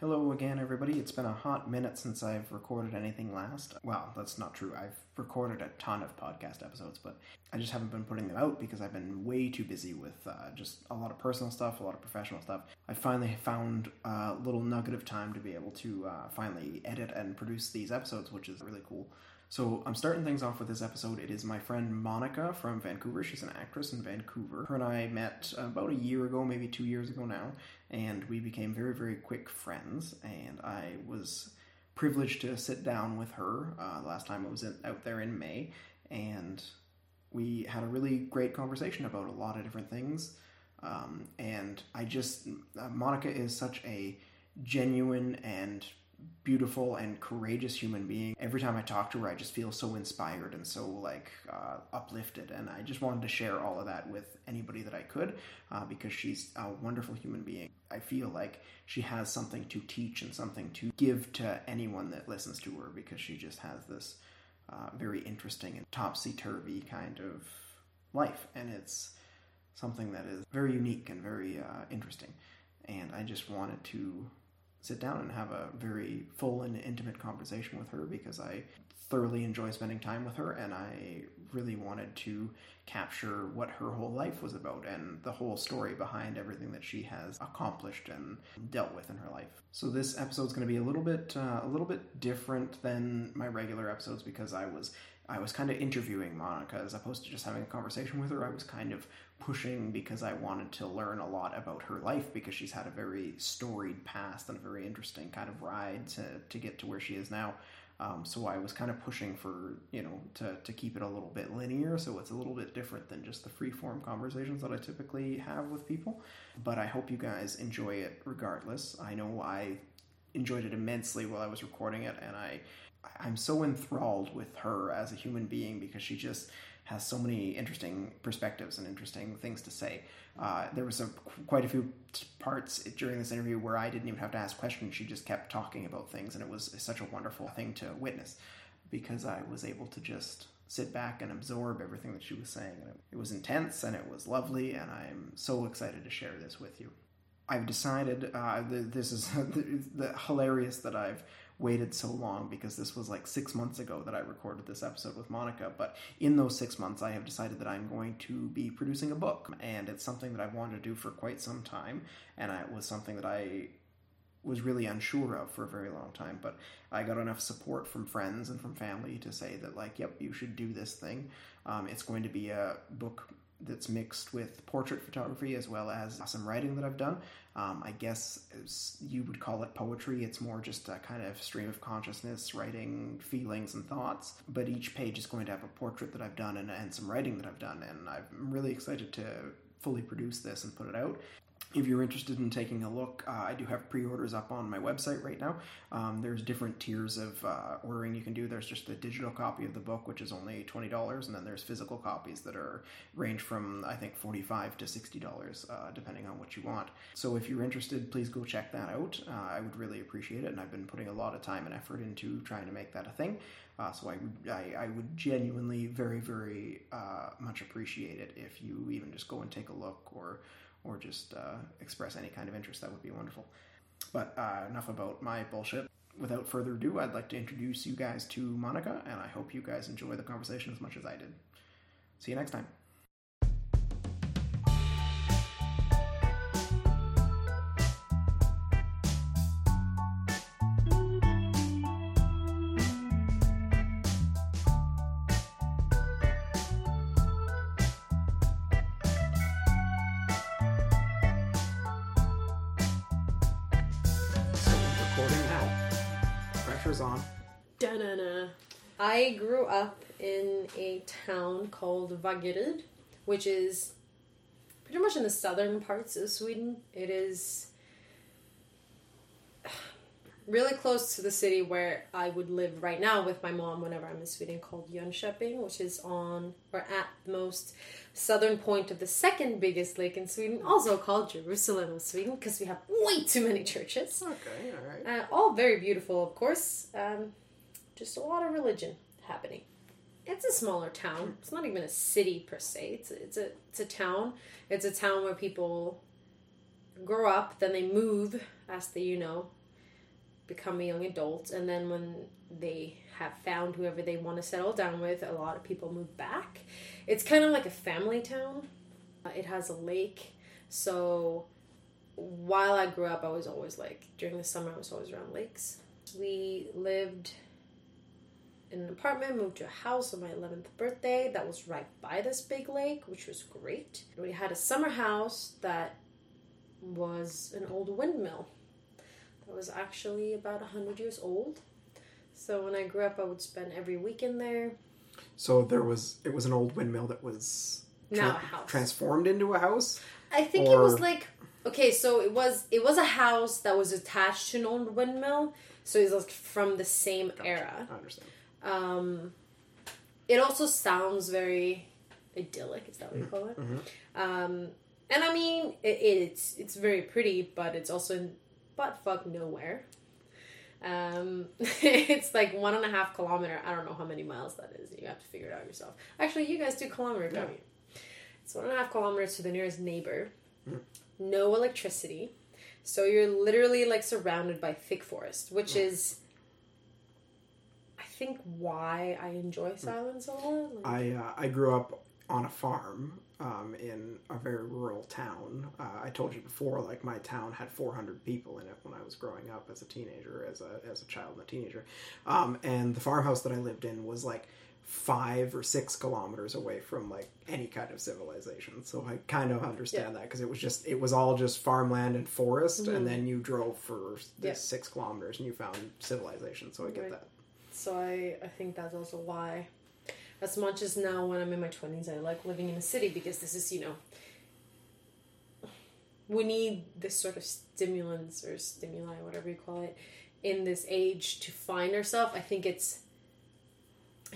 Hello again, everybody. It's been a hot minute since I've recorded anything last. Well, that's not true. I've recorded a ton of podcast episodes, but I just haven't been putting them out because I've been way too busy with just a lot of personal stuff, a lot of professional stuff. I finally found a little nugget of time to be able to finally edit and produce these episodes, which is really cool. So I'm starting things off with this episode. It is my friend Monika from Vancouver. She's an actress in Vancouver. Her and I met about a year ago, maybe 2 years ago now, and we became very, very quick friends. And I was privileged to sit down with her last time I was out there in May, and we had a really great conversation about a lot of different things. And I just, Monika is such a genuine and beautiful and courageous human being. Every time I talk to her, I just feel so inspired and so uplifted, and I just wanted to share all of that with anybody that I could because she's a wonderful human being. I feel like she has something to teach and something to give to anyone that listens to her, because she just has this very interesting and topsy-turvy kind of life, and it's something that is very unique and very interesting, and I just wanted to sit down and have a very full and intimate conversation with her because I thoroughly enjoy spending time with her, and I really wanted to capture what her whole life was about and the whole story behind everything that she has accomplished and dealt with in her life. So this episode's going to be a little bit different than my regular episodes because I was kind of interviewing Monika as opposed to just having a conversation with her. I was kind of pushing because I wanted to learn a lot about her life, because she's had a very storied past and a very interesting kind of ride to get to where she is now. So I was kind of pushing for, to keep it a little bit linear. So it's a little bit different than just the free-form conversations that I typically have with people. But I hope you guys enjoy it regardless. I know I enjoyed it immensely while I was recording it, and I'm so enthralled with her as a human being because she just has so many interesting perspectives and interesting things to say. There was quite a few parts during this interview where I didn't even have to ask questions. She just kept talking about things, and it was such a wonderful thing to witness because I was able to just sit back and absorb everything that she was saying. It was intense and it was lovely, and I'm so excited to share this with you. I've decided, this is the hilarious that I've waited so long, because this was 6 months ago that I recorded this episode with Monika, but in those 6 months I have decided that I'm going to be producing a book, and it's something that I've wanted to do for quite some time, and it was something that I was really unsure of for a very long time, but I got enough support from friends and from family to say that yep, you should do this thing. It's going to be a book that's mixed with portrait photography as well as some writing that I've done. I guess you would call it poetry. It's more just a kind of stream of consciousness, writing feelings and thoughts. But each page is going to have a portrait that I've done and some writing that I've done. And I'm really excited to fully produce this and put it out. If you're interested in taking a look, I do have pre-orders up on my website right now. There's different tiers of ordering you can do. There's just a digital copy of the book, which is only $20, and then there's physical copies that range from, I think, $45 to $60, depending on what you want. So if you're interested, please go check that out. I would really appreciate it, and I've been putting a lot of time and effort into trying to make that a thing. So I would genuinely very, very much appreciate it if you even just go and take a look or just express any kind of interest. That would be wonderful. But enough about my bullshit. Without further ado, I'd like to introduce you guys to Monika, and I hope you guys enjoy the conversation as much as I did. See you next time. I grew up in a town called Vagirid, which is pretty much in the southern parts of Sweden. It is really close to the city where I would live right now with my mom whenever I'm in Sweden, called Jönköping, which is at the most southern point of the second biggest lake in Sweden, also called Jerusalem of Sweden, because we have way too many churches. Okay, all right. All very beautiful, of course. Just a lot of religion happening. It's a smaller town. It's not even a city per se. It's a town. It's a town where people grow up, then they move as they become a young adult, and then when they have found whoever they want to settle down with, a lot of people move back. It's kind of like a family town. It has a lake, so while I grew up, I was always like, during the summer, I was always around lakes. We lived in an apartment, moved to a house on my 11th birthday that was right by this big lake, which was great. We had a summer house that was an old windmill that was actually about 100 years old. So when I grew up, I would spend every weekend there. So it was an old windmill that was now a house. Transformed into a house? I think it was like, okay, so it was a house that was attached to an old windmill, so it's like from the same era. I understand. It also sounds very idyllic, is that what you call it? Mm-hmm. And I mean, it's very pretty, but it's also in buttfuck nowhere. It's like 1.5 kilometers. I don't know how many miles that is. You have to figure it out yourself. Actually, you guys do kilometers, yeah. Don't you? It's 1.5 kilometers to the nearest neighbor. Mm. No electricity. So you're literally like surrounded by thick forest, which is, I think, why I enjoy silence a lot. Like, I grew up on a farm in a very rural town. I told you before, like, my town had 400 people in it when I was growing up as a teenager, as a child and a teenager. And the farmhouse that I lived in was like 5 or 6 kilometers away from like any kind of civilization, so I kind of understand that, because it was all just farmland and forest, and then you drove for this 6 kilometers and you found civilization, so I get that. So I think that's also why, as much as now when I'm in my 20s, I like living in a city, because this is, you know, we need this sort of stimulants or stimuli, whatever you call it, in this age to find ourselves. I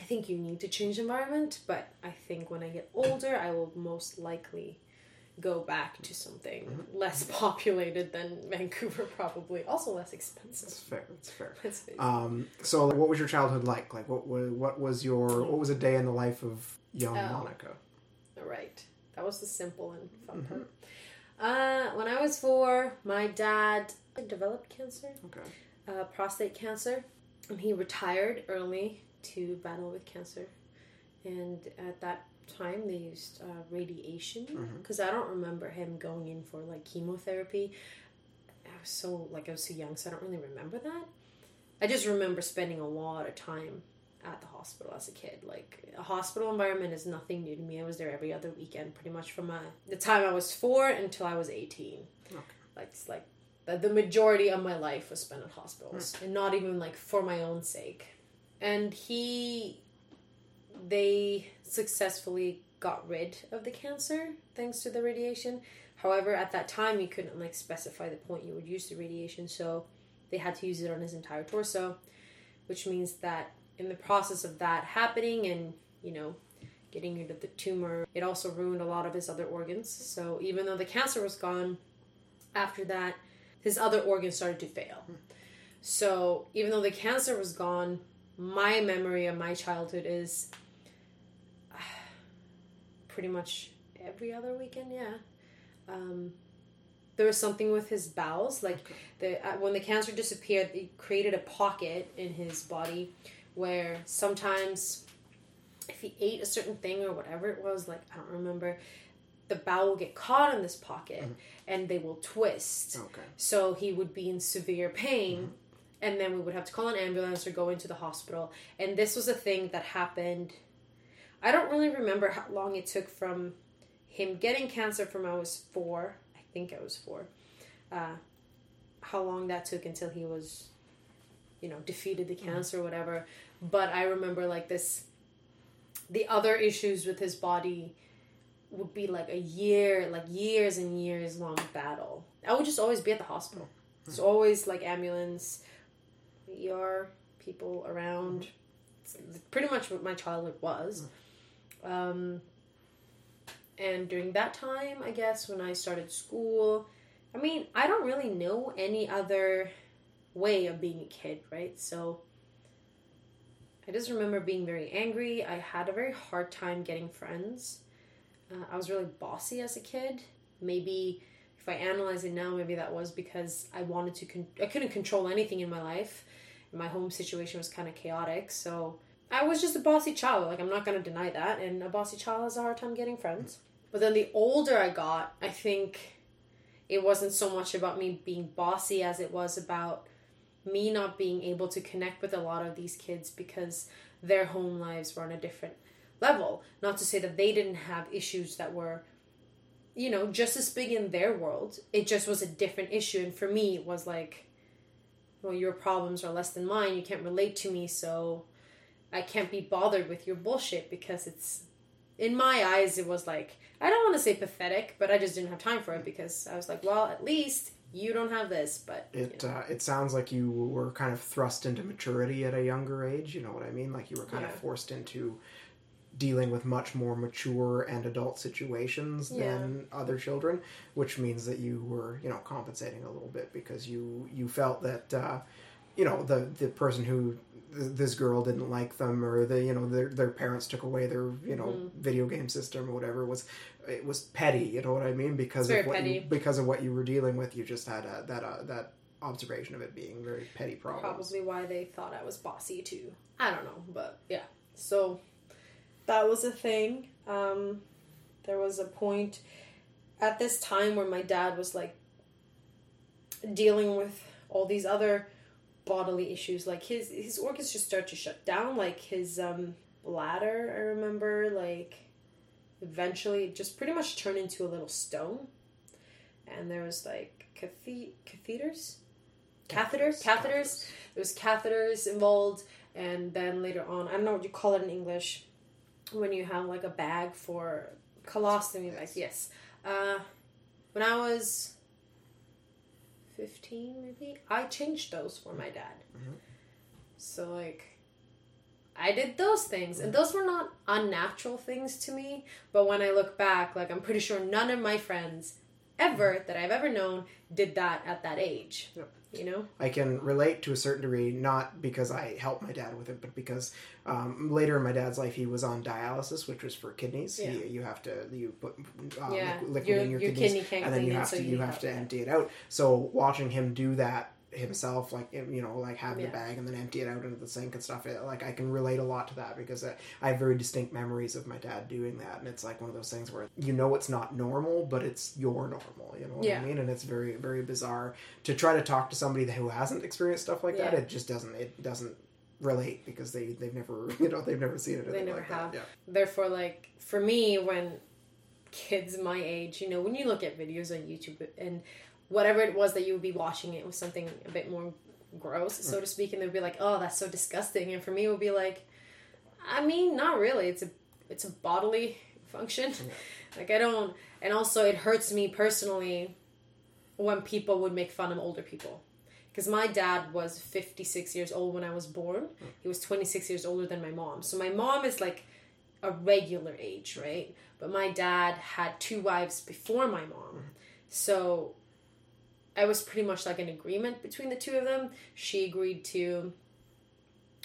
think you need to change environment, but I think when I get older, I will most likely go back to something less populated than Vancouver, probably. Also less expensive. That's fair. That's fair. That's fair. So, like, what was your childhood like? Like, what was a day in the life of young Monika? Right. That was the simple and fun part. When I was 4, my dad developed cancer. Okay. Prostate cancer, and he retired early to battle with cancer, and at that time they used radiation, because I don't remember him going in for like chemotherapy. I was so young, so I don't really remember that. I just remember spending a lot of time at the hospital as a kid. Like, a hospital environment is nothing new to me. I was there every other weekend, pretty much from the time I was 4 until I was 18. Okay. It's like the majority of my life was spent at hospitals, and not even like for my own sake. And they successfully got rid of the cancer thanks to the radiation. However, at that time, you couldn't like specify the point you would use the radiation, so they had to use it on his entire torso, which means that in the process of that happening and, you know, getting rid of the tumor, it also ruined a lot of his other organs. So even though the cancer was gone, after that, his other organs started to fail. So even though the cancer was gone, my memory of my childhood is pretty much every other weekend, there was something with his bowels. Like, when the cancer disappeared, it created a pocket in his body where sometimes if he ate a certain thing or whatever it was, like, I don't remember, the bowel will get caught in this pocket and they will twist. Okay. So he would be in severe pain. And then we would have to call an ambulance or go into the hospital. And this was a thing that happened. I don't really remember how long it took from him getting cancer from I was 4. I think I was 4. How long that took until he was, you know, defeated the cancer or whatever. But I remember like this, the other issues with his body would be like years and years long battle. I would just always be at the hospital. It's always like ambulance, ER people around. It's pretty much what my childhood was. And during that time, I guess, when I started school, I mean, I don't really know any other way of being a kid, right? So I just remember being very angry. I had a very hard time getting friends. I was really bossy as a kid. Maybe if I analyze it now, maybe that was because I wanted to, I couldn't control anything in my life. My home situation was kind of chaotic, so I was just a bossy child. Like, I'm not going to deny that. And a bossy child has a hard time getting friends. But then the older I got, I think it wasn't so much about me being bossy as it was about me not being able to connect with a lot of these kids because their home lives were on a different level. Not to say that they didn't have issues that were, you know, just as big in their world. It just was a different issue. And for me, it was like, well, your problems are less than mine. You can't relate to me, so I can't be bothered with your bullshit because it's, in my eyes, it was like, I don't want to say pathetic, but I just didn't have time for it because I was like, well, at least you don't have this, but... It sounds like you were kind of thrust into maturity at a younger age, you know what I mean? Like, you were kind of forced into dealing with much more mature and adult situations than other children, which means that you were, you know, compensating a little bit because you felt that, you know, the person who... this girl didn't like them, or the, you know, their parents took away their, you know, video game system or whatever, it was petty, you know what I mean? Because of what you were dealing with, you just had that observation of it being very petty problems. Probably why they thought I was bossy too. I don't know, but yeah. So that was a thing. There was a point at this time where my dad was like dealing with all these other bodily issues, like his organs just start to shut down, like his bladder, I remember, like eventually it just pretty much turned into a little stone, and there was like catheters. There was catheters involved, and then later on, I don't know what you call it in English when you have like a bag for colostomy bags. Yes. When I was 15 maybe, I changed those for my dad. Mm-hmm. So like I did those things, and those were not unnatural things to me, but when I look back, like I'm pretty sure none of my friends ever that I've ever known did that at that age. Yep. You know, I can relate to a certain degree, not because I helped my dad with it, but because later in my dad's life, he was on dialysis, which was for kidneys. Yeah. You put liquid in your kidneys, kidney can't, and then you have to empty it out. So watching him do that himself, like, you know, like having the bag and then empty it out into the sink and stuff, like I can relate a lot to that because I have very distinct memories of my dad doing that, and it's like one of those things where you know it's not normal, but it's your normal, you know what I mean? And it's very, very bizarre to try to talk to somebody who hasn't experienced stuff like that. It just doesn't relate because they've never seen it. They never like have. Yeah. Therefore, like for me, when kids my age, you know, when you look at videos on YouTube and whatever it was that you would be watching, it was something a bit more gross, so to speak, and they'd be like, oh, that's so disgusting. And for me, it would be like, I mean, not really. It's a bodily function. Yeah. Like, I don't... And also, it hurts me personally when people would make fun of older people. Because my dad was 56 years old when I was born. He was 26 years older than my mom. So my mom is, like, a regular age, right? But my dad had 2 wives before my mom. So... I was pretty much like an agreement between the two of them. She agreed to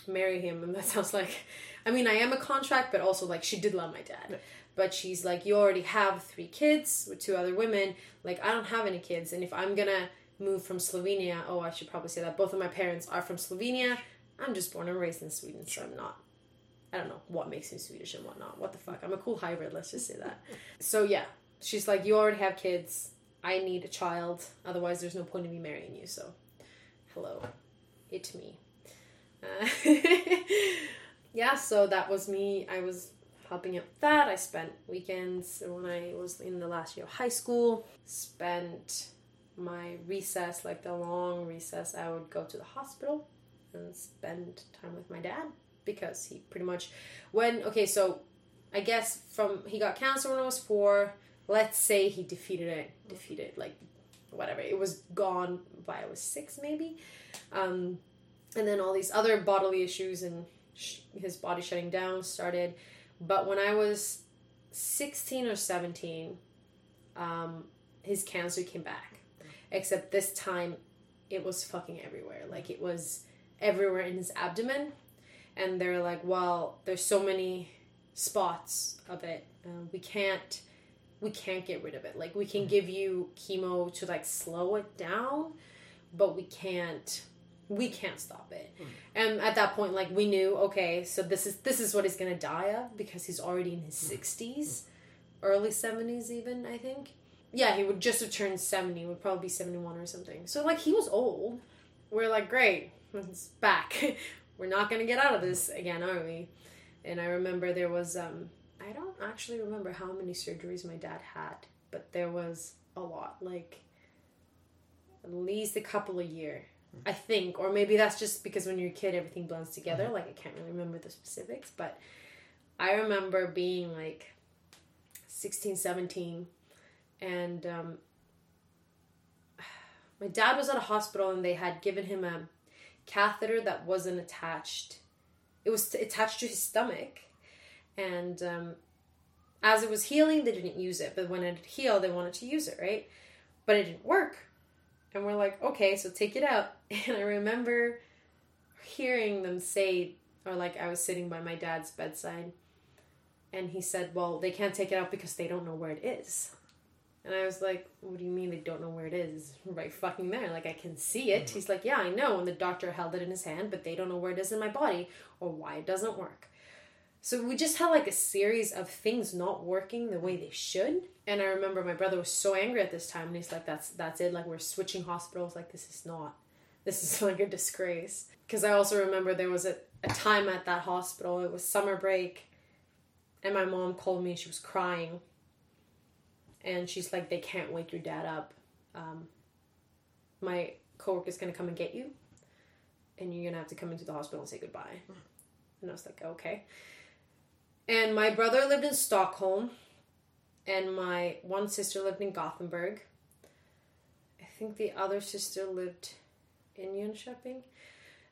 marry him, and that sounds like, I mean, I am a contract, but also like she did love my dad. Yeah. But she's like, you already have 3 kids with 2 other women. Like, I don't have any kids, and if I'm gonna move from Slovenia, oh, I should probably say that both of my parents are from Slovenia. I'm just born and raised in Sweden, so I'm not. I don't know what makes me Swedish and what not. What the fuck? I'm a cool hybrid. Let's just say that. So yeah, she's like, you already have kids. I need a child, otherwise there's no point in me marrying you, so hello, it's me. Yeah, so that was me. I was helping out with that. I spent weekends when I was in the last year of high school, spent my recess, like the long recess, I would go to the hospital and spend time with my dad, because he pretty much, I guess he got cancer when I was 4, let's say he defeated it, like, whatever. It was gone by I was 6, maybe. And then all these other bodily issues and his body shutting down started. But when I was 16 or 17, his cancer came back. Except this time, it was fucking everywhere. Like, it was everywhere in his abdomen. And they're like, well, there's so many spots of it. We can't we can't get rid of it. Like, we can give you chemo to like slow it down, but we can't stop it. Mm. And at that point, like, we knew, okay, so this is what he's gonna die of, because he's already in his 60s, early 70s even, I think. Yeah, he would just have turned 70. It would probably be 71 or something. So, like, he was old. We're like, great, it's back. We're not gonna get out of this again, are we? And I remember there was, I don't actually remember how many surgeries my dad had, but there was a lot, like at least a couple a year, I think. Or maybe that's just because when you're a kid, everything blends together. Like, I can't really remember the specifics, but I remember being like 16, 17, and my dad was at a hospital, and they had given him a catheter that wasn't attached. It was attached to his stomach, and as it was healing, they didn't use it, but when it healed, they wanted to use it, right? But it didn't work, and we're like, okay, so take it out. And I remember hearing them say, or like, I was sitting by my dad's bedside, and he said, well, they can't take it out because they don't know where it is. And I was like, what do you mean they don't know where it is? Right fucking there. Like, I can see it. He's like, yeah, I know. And the doctor held it in his hand, but they don't know where it is in my body or why it doesn't work. So we just had like a series of things not working the way they should. And I remember my brother was so angry at this time. And he's like, that's it. Like, we're switching hospitals. Like, this is like a disgrace. Because I also remember there was a time at that hospital. It was summer break. And my mom called me, and she was crying. And she's like, they can't wake your dad up. My coworker's going to come and get you. And you're going to have to come into the hospital and say goodbye. And I was like, okay. And my brother lived in Stockholm. And my one sister lived in Gothenburg. I think the other sister lived in Jönköping.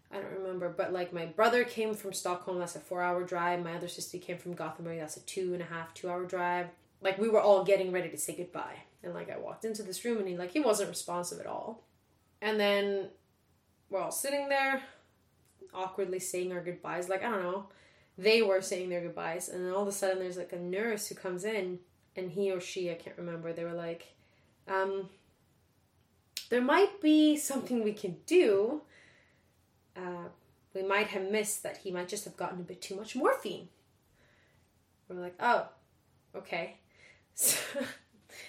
I don't remember. But like, my brother came from Stockholm. That's a 4-hour drive. My other sister came from Gothenburg. That's a 2.5-hour drive. Like, we were all getting ready to say goodbye. And, like, I walked into this room, and he wasn't responsive at all. And then we're all sitting there, awkwardly saying our goodbyes. Like, I don't know. They were saying their goodbyes. And then all of a sudden, there's, like, a nurse who comes in. And he or she, I can't remember, they were like, there might be something we can do. We might have missed that he might just have gotten a bit too much morphine. We're like, oh, okay. So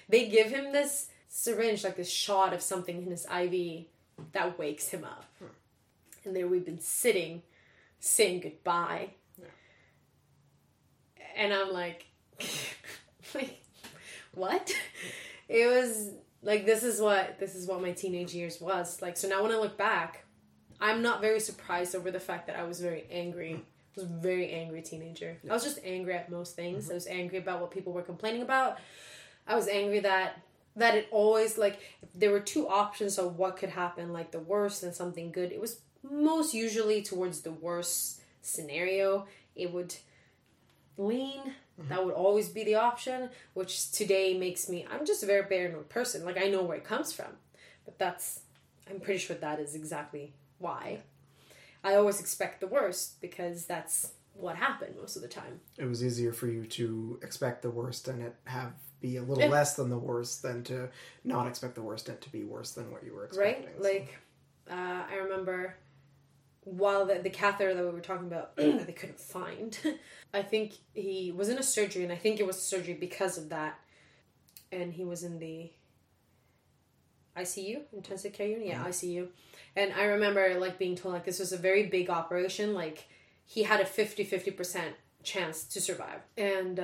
they give him this syringe, like this shot of something in his IV that wakes him up. Hmm. And there we've been sitting, saying goodbye. Yeah. And I'm like, like, what? It was like, this is what my teenage years was. Like, so now when I look back, I'm not very surprised over the fact that I was very angry. I was a very angry teenager. Yeah. I was just angry at most things. Mm-hmm. I was angry about what people were complaining about. I was angry that it always, like, if there were two options of what could happen, like the worst and something good, it was most usually towards the worst scenario. It would lean. Mm-hmm. That would always be the option, which today makes me, I'm just a very paranoid person. Like, I know where it comes from. But I'm pretty sure that is exactly why. Yeah. I always expect the worst, because that's what happened most of the time. It was easier for you to expect the worst and it be a little less than the worst than to not expect the worst and to be worse than what you were expecting. Right? So. Like, I remember while the catheter that we were talking about that they couldn't find, I think he was in a surgery, and I think it was surgery because of that. And he was in the ICU, intensive care unit? Yeah, ICU. And I remember, like, being told, like, this was a very big operation. Like, he had a 50% chance to survive. And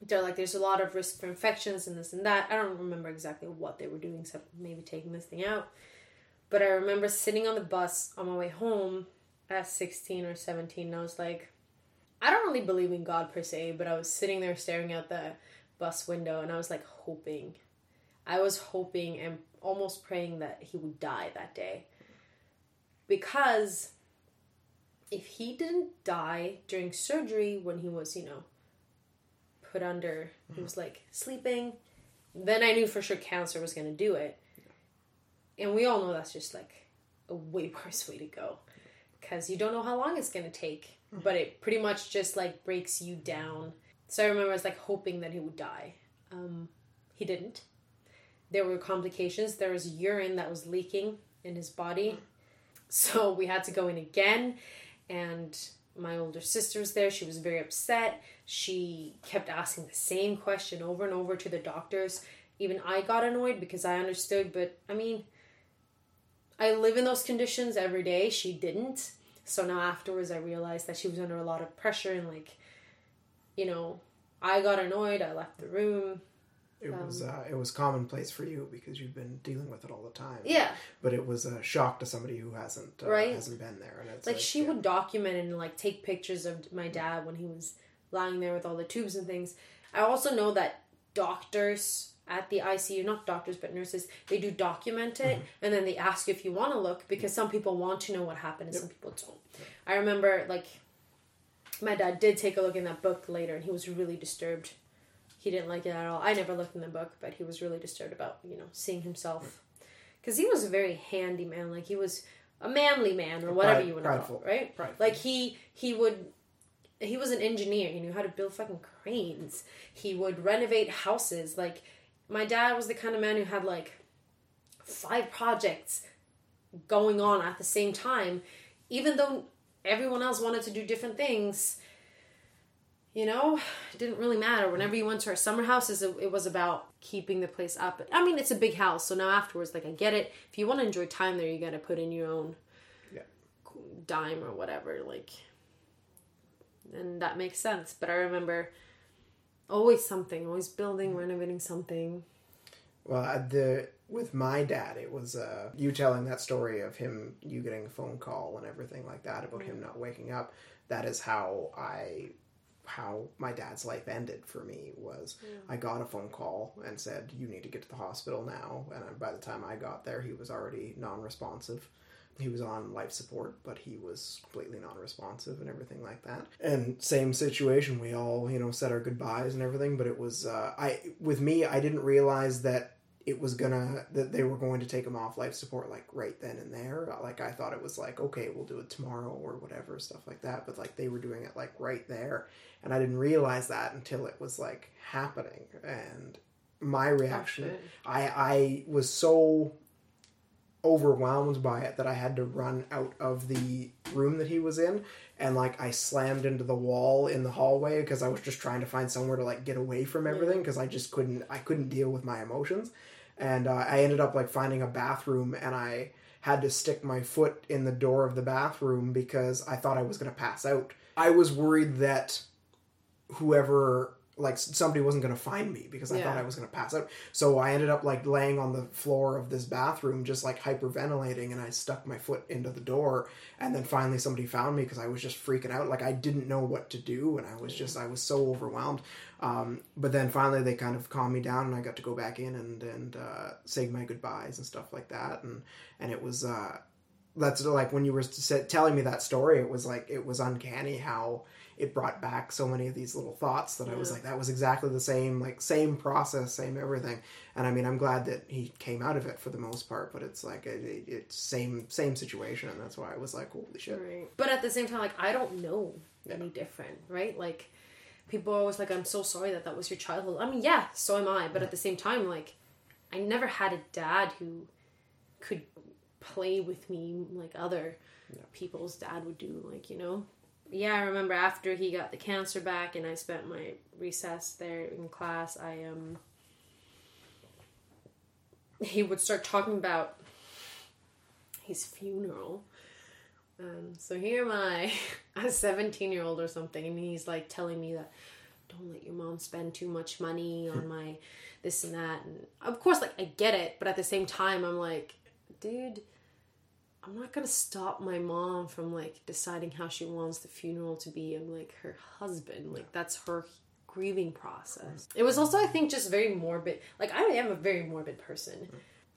they're like, there's a lot of risk for infections and this and that. I don't remember exactly what they were doing, except maybe taking this thing out. But I remember sitting on the bus on my way home at 16 or 17. And I was like, I don't really believe in God per se, but I was sitting there staring out the bus window. And I was, like, hoping. I was hoping and almost praying that he would die that day. Because if he didn't die during surgery when he was, put under, he was like sleeping, then I knew for sure cancer was going to do it. And we all know that's just like a way worse way to go. Because you don't know how long it's going to take. But it pretty much just like breaks you down So I remember I was like hoping that he would die. He didn't. There were complications. There was urine that was leaking in his body. So we had to go in again. And my older sister was there. She was very upset. She kept asking the same question over and over to the doctors. Even I got annoyed because I understood. But I mean, I live in those conditions every day. She didn't. So now afterwards I realized that she was under a lot of pressure. And like, you know, I got annoyed. I left the room. It was commonplace for you because you've been dealing with it all the time. Yeah. But it was a shock to somebody who hasn't been there. And it's she would document and like take pictures of my dad when he was lying there with all the tubes and things. I also know that doctors at the ICU, not doctors but nurses, they do document it, mm-hmm. and then they ask you if you want to look because some people want to know what happened and some people don't. Yep. I remember like my dad did take a look in that book later and he was really disturbed. He didn't like it at all. I never looked in the book, but he was really disturbed about, you know, seeing himself. Because he was a very handy man. Like, he was a manly man, or whatever you want to call it, right? Prideful. Like, he was an engineer. He knew how to build fucking cranes. He would renovate houses. Like, my dad was the kind of man who had, like, 5 projects going on at the same time. Even though everyone else wanted to do different things, you know, it didn't really matter. Whenever you went to our summer houses, it was about keeping the place up. I mean, it's a big house, so now afterwards, like, I get it. If you want to enjoy time there, you got to put in your own dime or whatever, like, and that makes sense. But I remember always building, mm-hmm. renovating something. Well, with my dad, it was you telling that story of him, you getting a phone call and everything like that about him not waking up. That is how my dad's life ended for me was I got a phone call and said, you need to get to the hospital now. And by the time I got there, he was already non-responsive. He was on life support, but he was completely non-responsive and everything like that. And same situation. We all, you know, said our goodbyes and everything, but it was, I didn't realize that that they were going to take him off life support, like, right then and there. Like, I thought it was like, okay, we'll do it tomorrow or whatever, stuff like that. But, like, they were doing it, like, right there. And I didn't realize that until it was, like, happening. And my reaction, I was so overwhelmed by it that I had to run out of the room that he was in. And, like, I slammed into the wall in the hallway because I was just trying to find somewhere to, like, get away from everything because I just couldn't deal with my emotions. And I ended up, like, finding a bathroom, and I had to stick my foot in the door of the bathroom because I thought I was going to pass out. I was worried that somebody wasn't going to find me because I thought I was going to pass out. So I ended up, like, laying on the floor of this bathroom just, like, hyperventilating, and I stuck my foot into the door, and then finally somebody found me because I was just freaking out. Like, I didn't know what to do, and I was so overwhelmed. But then finally they kind of calmed me down, and I got to go back in and say my goodbyes and stuff like that. And it was, that's like when you were telling me that story, it was like, it was uncanny how it brought back so many of these little thoughts that I was like, that was exactly the same, like, same process, same everything. And I mean, I'm glad that he came out of it for the most part, but it's like, it's same situation. And that's why I was like, holy shit. Right. But at the same time, like, I don't know any different, right? Like, people are always like, I'm so sorry that was your childhood. I mean, yeah, so am I. But at the same time, like, I never had a dad who could play with me like other people's dad would do, like, you know? Yeah, I remember after he got the cancer back and I spent my recess there in class, he would start talking about his funeral. So here am I, a 17-year-old or something, and he's like telling me that don't let your mom spend too much money on my this and that. And of course, like, I get it, but at the same time, I'm like, dude, I'm not going to stop my mom from, like, deciding how she wants the funeral to be. I'm, like, her husband. Like, that's her grieving process. It was also, I think, just very morbid. Like, I am a very morbid person.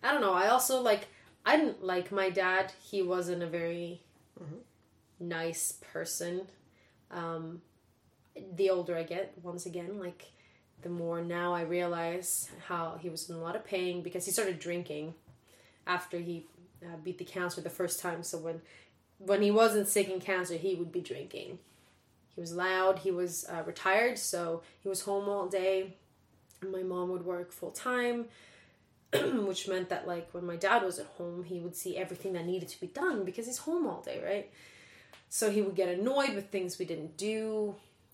I don't know. I also, like, I didn't like my dad. He wasn't a very nice person. The older I get, once again, like, the more now I realize how he was in a lot of pain because he started drinking after he beat the cancer the first time. So when he wasn't sick in cancer, he would be drinking. He was loud. He was retired, so he was home all day. And my mom would work full time, which meant that, like, when my dad was at home, he would see everything that needed to be done because he's home all day, right? So he would get annoyed with things we didn't do,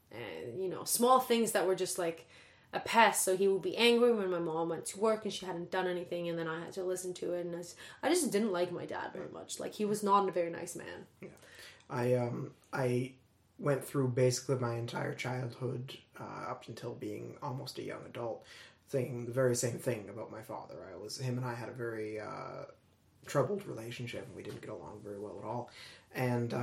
and, you know, small things that were just, like, a pest. So he would be angry when my mom went to work and she hadn't done anything, and then I had to listen to it, and I just didn't like my dad very much. Like, he was not a very nice man. Yeah. I went through basically my entire childhood up until being almost a young adult thinking the very same thing about my father. Him and I had a very troubled relationship, and we didn't get along very well at all. And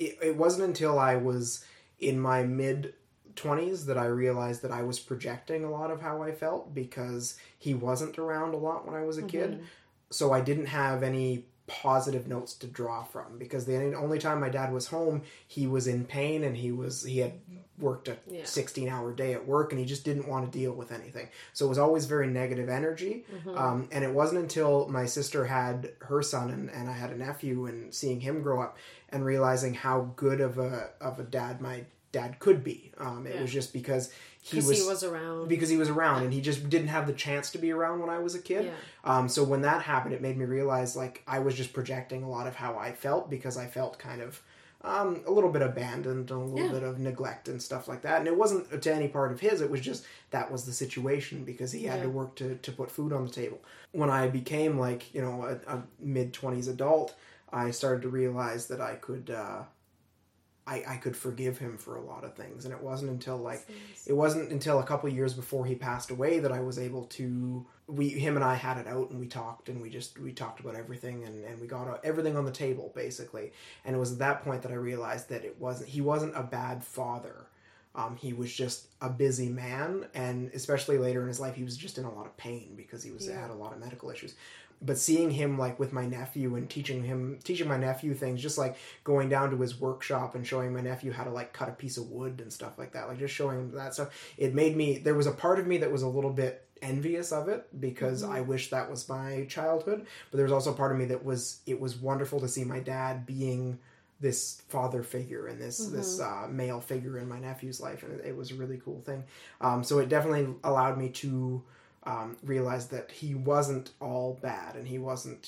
it wasn't until I was in my mid-20s that I realized that I was projecting a lot of how I felt, because he wasn't around a lot when I was a kid. So I didn't have any positive notes to draw from, because the only time my dad was home, he was in pain, and he had worked a 16-hour day at work, and he just didn't want to deal with anything. So it was always very negative energy. And it wasn't until my sister had her son and I had a nephew, and seeing him grow up and realizing how good of a dad my dad could be. It was just because he was around, and he just didn't have the chance to be around when I was a kid. So when that happened, it made me realize, like, I was just projecting a lot of how I felt, because I felt kind of a little bit abandoned, a little bit of neglect and stuff like that. And it wasn't to any part of his, it was just that was the situation, because he had to work to put food on the table. When I became, like, you know, a mid-20s adult, I started to realize that I could I could forgive him for a lot of things. And it wasn't until, like, a couple of years before he passed away that I was able to, him and I had it out, and we talked, and we talked about everything, and we got everything on the table, basically. And it was at that point that I realized that he wasn't a bad father. He was just a busy man, and especially later in his life, he was just in a lot of pain because he was had a lot of medical issues. But seeing him, like, with my nephew and teaching my nephew things, just, like, going down to his workshop and showing my nephew how to, like, cut a piece of wood and stuff like that, like, just showing him that stuff, it made me, there was a part of me that was a little bit envious of it, because I wish that was my childhood, but there was also a part of me that was, it was wonderful to see my dad being this father figure and this male figure in my nephew's life, and it was a really cool thing. So it definitely allowed me to realized that he wasn't all bad, and he wasn't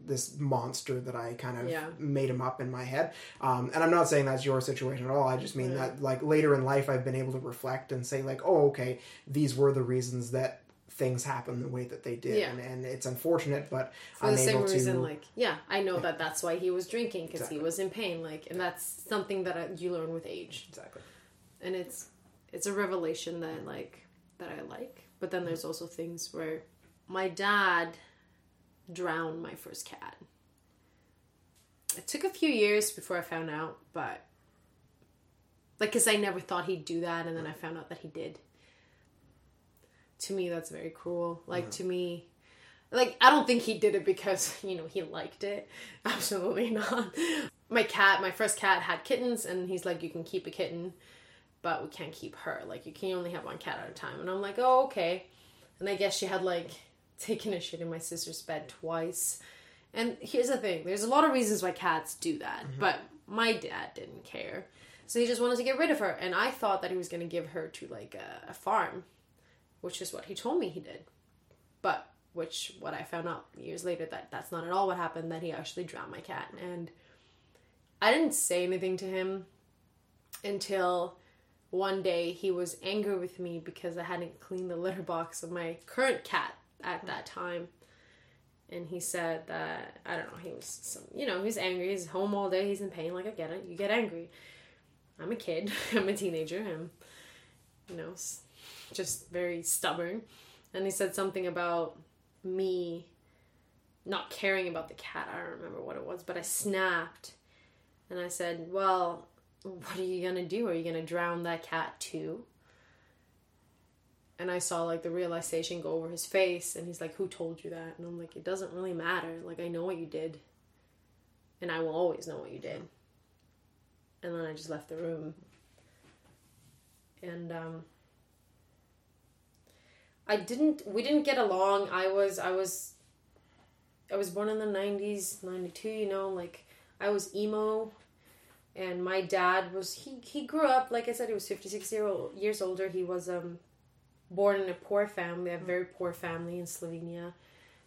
this monster that I kind of made him up in my head. And I'm not saying that's your situation at all. I just mean that, like, later in life, I've been able to reflect and say, like, oh, okay, these were the reasons that things happened the way that they did. And it's unfortunate, but for the same reason, like, I know that that's why he was drinking, because he was in pain, like, and that's something that you learn with age. Exactly. And it's a revelation that, like, that I like. But then there's also things where my dad drowned my first cat. It took a few years before I found out, but, like, because I never thought he'd do that, and then I found out that he did. To me, that's very cruel. Like, to me, like, I don't think he did it because, you know, he liked it. Absolutely not. My first cat had kittens, and he's like, you can keep a kitten, but we can't keep her. Like, you can only have one cat at a time. And I'm like, oh, okay. And I guess she had, like, taken a shit in my sister's bed twice. And here's the thing. There's a lot of reasons why cats do that. But my dad didn't care. So he just wanted to get rid of her. And I thought that he was going to give her to, like, a farm, which is what he told me he did. But what I found out years later, that that's not at all what happened, that he actually drowned my cat. And I didn't say anything to him until one day he was angry with me because I hadn't cleaned the litter box of my current cat at that time. And he said that, I don't know, he's angry. He's home all day. He's in pain. Like, I get it. You get angry. I'm a kid. I'm a teenager. I'm, you know, just very stubborn. And he said something about me not caring about the cat. I don't remember what it was, but I snapped. And I said, well, what are you going to do? Are you going to drown that cat too? And I saw, like, the realization go over his face, and he's like, who told you that? And I'm like, it doesn't really matter. Like, I know what you did, and I will always know what you did. And then I just left the room. And we didn't get along. I was born in the 90s, 92, you know, like, I was emo. And my dad was, he grew up, like I said, he was 56 years older. He was born in a poor family, a very poor family in Slovenia.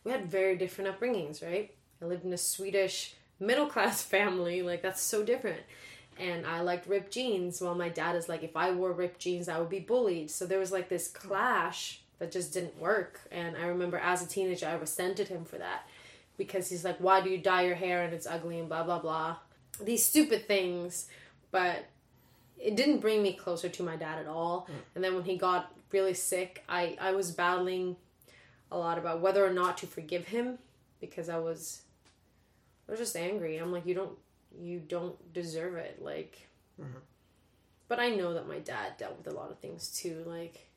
We had very different upbringings, right? I lived in a Swedish middle-class family. Like, that's so different. And I liked ripped jeans, while my dad is like, if I wore ripped jeans, I would be bullied. So there was like this clash that just didn't work. And I remember as a teenager, I resented him for that. Because he's like, why do you dye your hair and it's ugly and blah, blah, blah. These stupid things. But it didn't bring me closer to my dad at all. Mm. And then when he got really sick, I was battling a lot about whether or not to forgive him. Because I was just angry. I'm like, you don't deserve it. Like, mm-hmm. But I know that my dad dealt with a lot of things too. Like,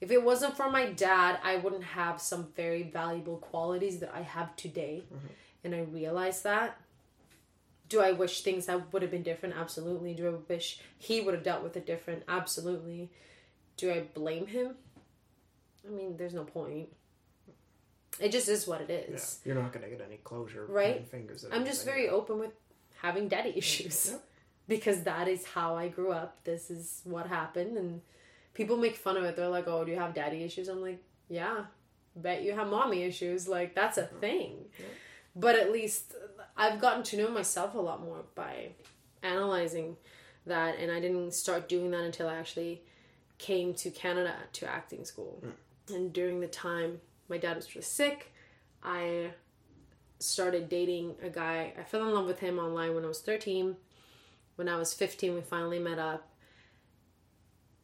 if it wasn't for my dad, I wouldn't have some very valuable qualities that I have today. Mm-hmm. And I realized that. Do I wish things that would have been different? Absolutely. Do I wish he would have dealt with it different? Absolutely. Do I blame him? I mean, there's no point. It just is what it is. Yeah. You're not going to get any closure. Right? Fingers I'm just very open with having daddy issues. Yeah. Because that is how I grew up. This is what happened. And people make fun of it. They're like, oh, do you have daddy issues? I'm like, yeah. Bet you have mommy issues. Like, that's a thing. Yeah. But at least I've gotten to know myself a lot more by analyzing that. And I didn't start doing that until I actually came to Canada to acting school. Mm. And during the time my dad was really sick, I started dating a guy. I fell in love with him online when I was 13. When I was 15, we finally met up.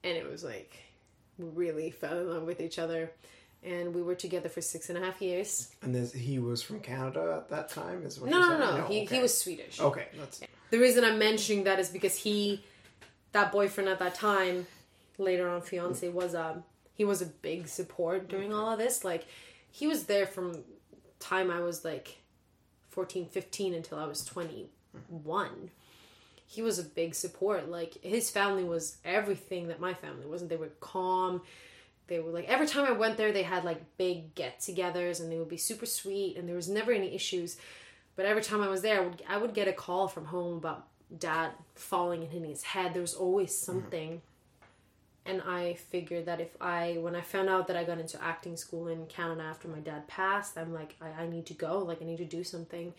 And it was like, we really fell in love with each other. And we were together for 6.5 years. And he was from Canada at that time? Is what no, no, no, no. He was Swedish. Okay. The reason I'm mentioning that is because that boyfriend at that time, later on fiancé, he was a big support during all of this. Like, he was there from time I was like 14, 15 until I was 21. He was a big support. Like, his family was everything that my family wasn't. They were calm. They were like, every time I went there, they had like big get-togethers and they would be super sweet and there was never any issues. But every time I was there, I would get a call from home about dad falling and hitting his head. There was always something. And I figured that when I found out that I got into acting school in Canada after my dad passed, I'm like, I need to go. Like, I need to do something.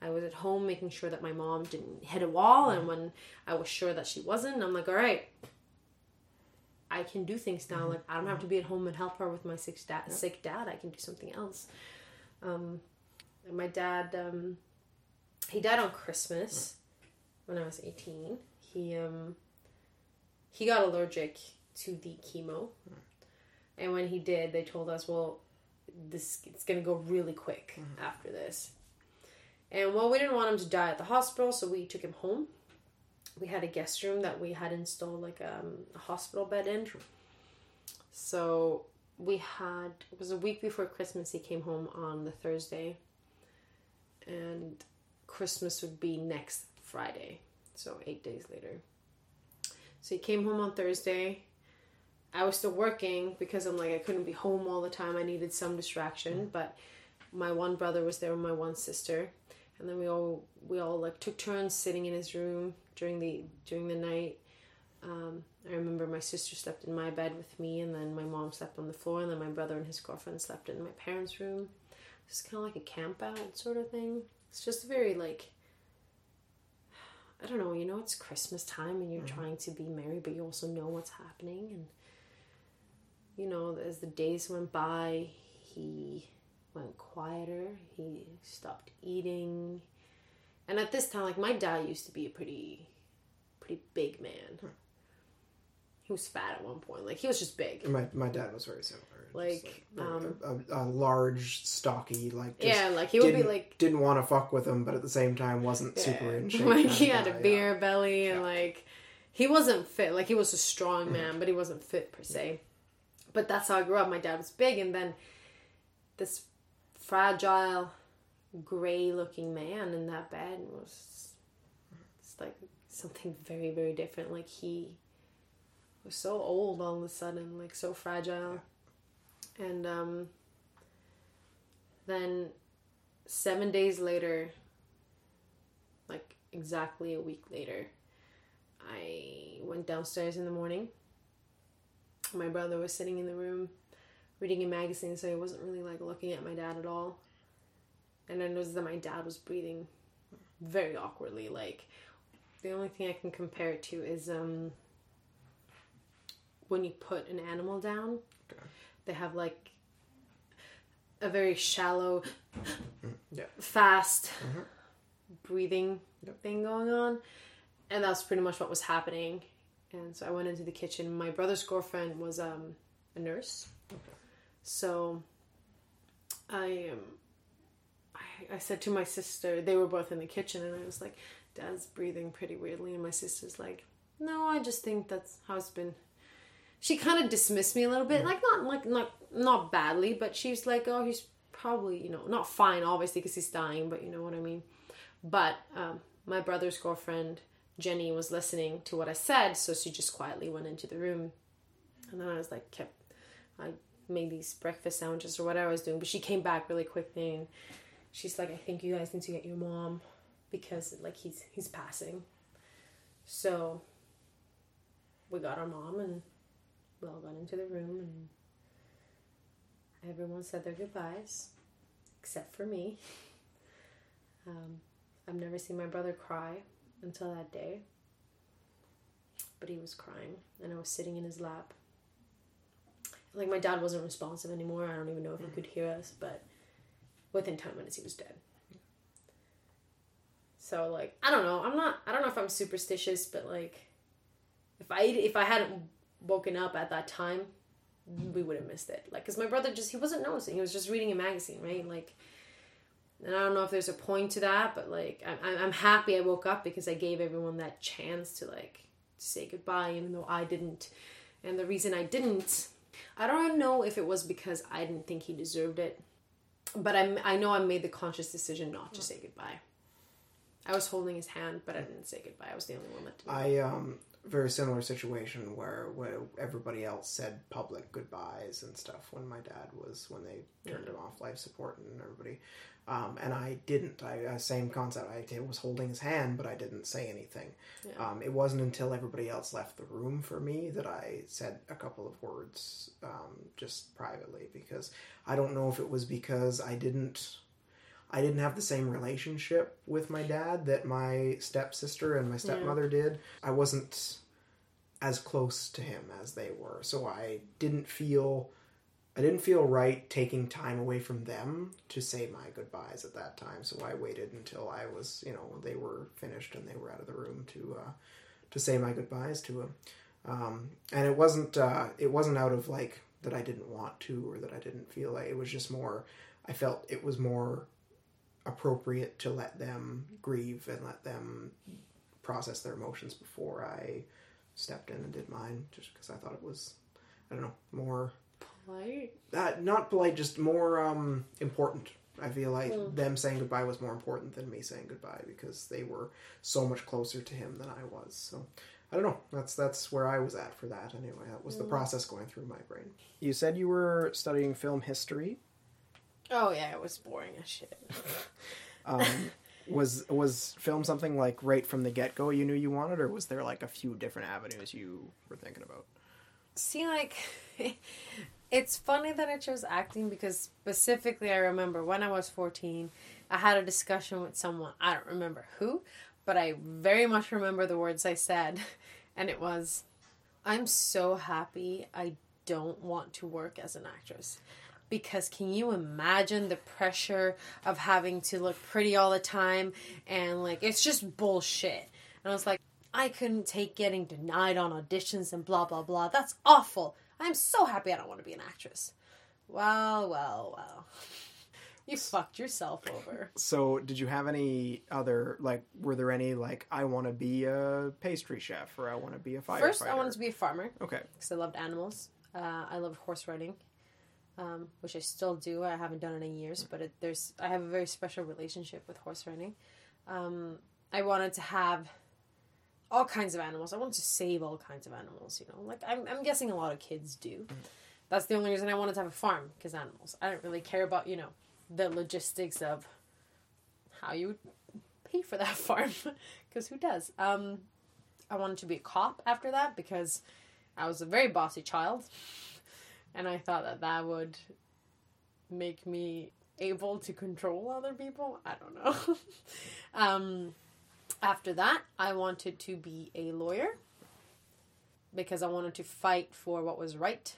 I was at home making sure that my mom didn't hit a wall. And when I was sure that she wasn't, I'm like, all right. I can do things now. Like, I don't have to be at home and help her with my sick dad. I can do something else. And my dad, he died on Christmas when I was 18. He got allergic to the chemo. And when he did, they told us, well, it's going to go really quick after this. And well, we didn't want him to die at the hospital, so we took him home. We had a guest room that we had installed like a hospital bed in. So it was a week before Christmas. He came home on the Thursday and Christmas would be next Friday. So 8 days later. So he came home on Thursday. I was still working because I'm like, I couldn't be home all the time. I needed some distraction, but my one brother was there with my one sister. And then we all like took turns sitting in his room during the night. I remember my sister slept in my bed with me, and then my mom slept on the floor, and then my brother and his girlfriend slept in my parents' room. It's kind of like a camp out sort of thing. It's just very like, I don't know, you know, it's Christmas time and you're trying to be merry, but you also know what's happening. And you know, as the days went by, he went quieter. He stopped eating. And at this time, like, my dad used to be a pretty big man. He was fat at one point. Like, he was just big. My dad was very similar. Like a large, stocky, like, just yeah, like, he would be like, didn't want to fuck with him, but at the same time wasn't super in shape. Like, he had a beer belly and like, he wasn't fit. Like, he was a strong man, but he wasn't fit per se. But that's how I grew up. My dad was big, and then this fragile, gray-looking man in that bed was like something very, very different. Like, he was so old all of a sudden, like, so fragile. And then 7 days later, like, exactly a week later, I went downstairs in the morning. My brother was sitting in the room reading a magazine, so he wasn't really like looking at my dad at all. And I noticed that my dad was breathing very awkwardly. Like, the only thing I can compare it to is when you put an animal down, they have like a very shallow, fast breathing thing going on. And that's pretty much what was happening. And so I went into the kitchen. My brother's girlfriend was a nurse. Okay. So I said to my sister, they were both in the kitchen, and I was like, Dad's breathing pretty weirdly. And my sister's like, no, I just think that's how it's been. She kind of dismissed me a little bit, not badly, but she's like, oh, he's probably, not fine, obviously, because he's dying, but you know what I mean. But my brother's girlfriend, Jenny, was listening to what I said, so she just quietly went into the room. And then I was like, I made these breakfast sandwiches or whatever I was doing, but she came back really quickly, and she's like, I think you guys need to get your mom, because like he's passing. So we got our mom, and we all got into the room, and everyone said their goodbyes, except for me. I've never seen my brother cry until that day, but he was crying, and I was sitting in his lap. Like, my dad wasn't responsive anymore. I don't even know if he could hear us, but within 10 minutes he was dead. So, like, I don't know. I don't know if I'm superstitious, but like, if I hadn't woken up at that time, we would have missed it. Like, because my brother he wasn't noticing. He was just reading a magazine, right? Like, and I don't know if there's a point to that, but like, I'm happy I woke up, because I gave everyone that chance to like say goodbye, even though I didn't. And the reason I didn't, I don't know if it was because I didn't think he deserved it, but I know I made the conscious decision not to say goodbye. I was holding his hand, but I didn't say goodbye. I was the only one that didn't. Very similar situation where everybody else said public goodbyes and stuff when my dad was, when they turned him off life support and everybody. And I didn't. Same concept. I was holding his hand, but I didn't say anything. Yeah. It wasn't until everybody else left the room for me that I said a couple of words, just privately, because I don't know if it was because I didn't have the same relationship with my dad that my stepsister and my stepmother did. I wasn't as close to him as they were. So I didn't feel right taking time away from them to say my goodbyes at that time. So I waited until I was, they were finished and they were out of the room to say my goodbyes to him. And it wasn't out of like that I didn't want to, or that I didn't feel like, it was just more, I felt it was more appropriate to let them grieve and let them process their emotions before I stepped in and did mine, just because I thought it was, more polite. Not polite, just more important. I feel like them saying goodbye was more important than me saying goodbye, because they were so much closer to him than I was. So I don't know. That's where I was at for that anyway. That was the process going through my brain. You said you were studying film history. Oh yeah, it was boring as shit. Was film something like right from the get-go you knew you wanted, or was there like a few different avenues you were thinking about? See, like, it's funny that I chose acting, because specifically I remember when I was 14, I had a discussion with someone, I don't remember who, but I very much remember the words I said, and it was, I'm so happy I don't want to work as an actress. Because can you imagine the pressure of having to look pretty all the time? And, like, it's just bullshit. And I was like, I couldn't take getting denied on auditions and blah, blah, blah. That's awful. I'm so happy I don't want to be an actress. Well, well, well. You fucked yourself over. So, did you have any other, like, were there any, like, I want to be a pastry chef, or I want to be a firefighter? First, I wanted to be a farmer. Okay. Because I loved animals. I loved horse riding. Which I still do. I haven't done it in years, but I have a very special relationship with horse riding. I wanted to have all kinds of animals. I wanted to save all kinds of animals, Like, I'm guessing a lot of kids do. That's the only reason I wanted to have a farm, because animals. I don't really care about, the logistics of how you would pay for that farm, because who does? I wanted to be a cop after that because I was a very bossy child, and I thought that that would make me able to control other people. I don't know. After that, I wanted to be a lawyer because I wanted to fight for what was right.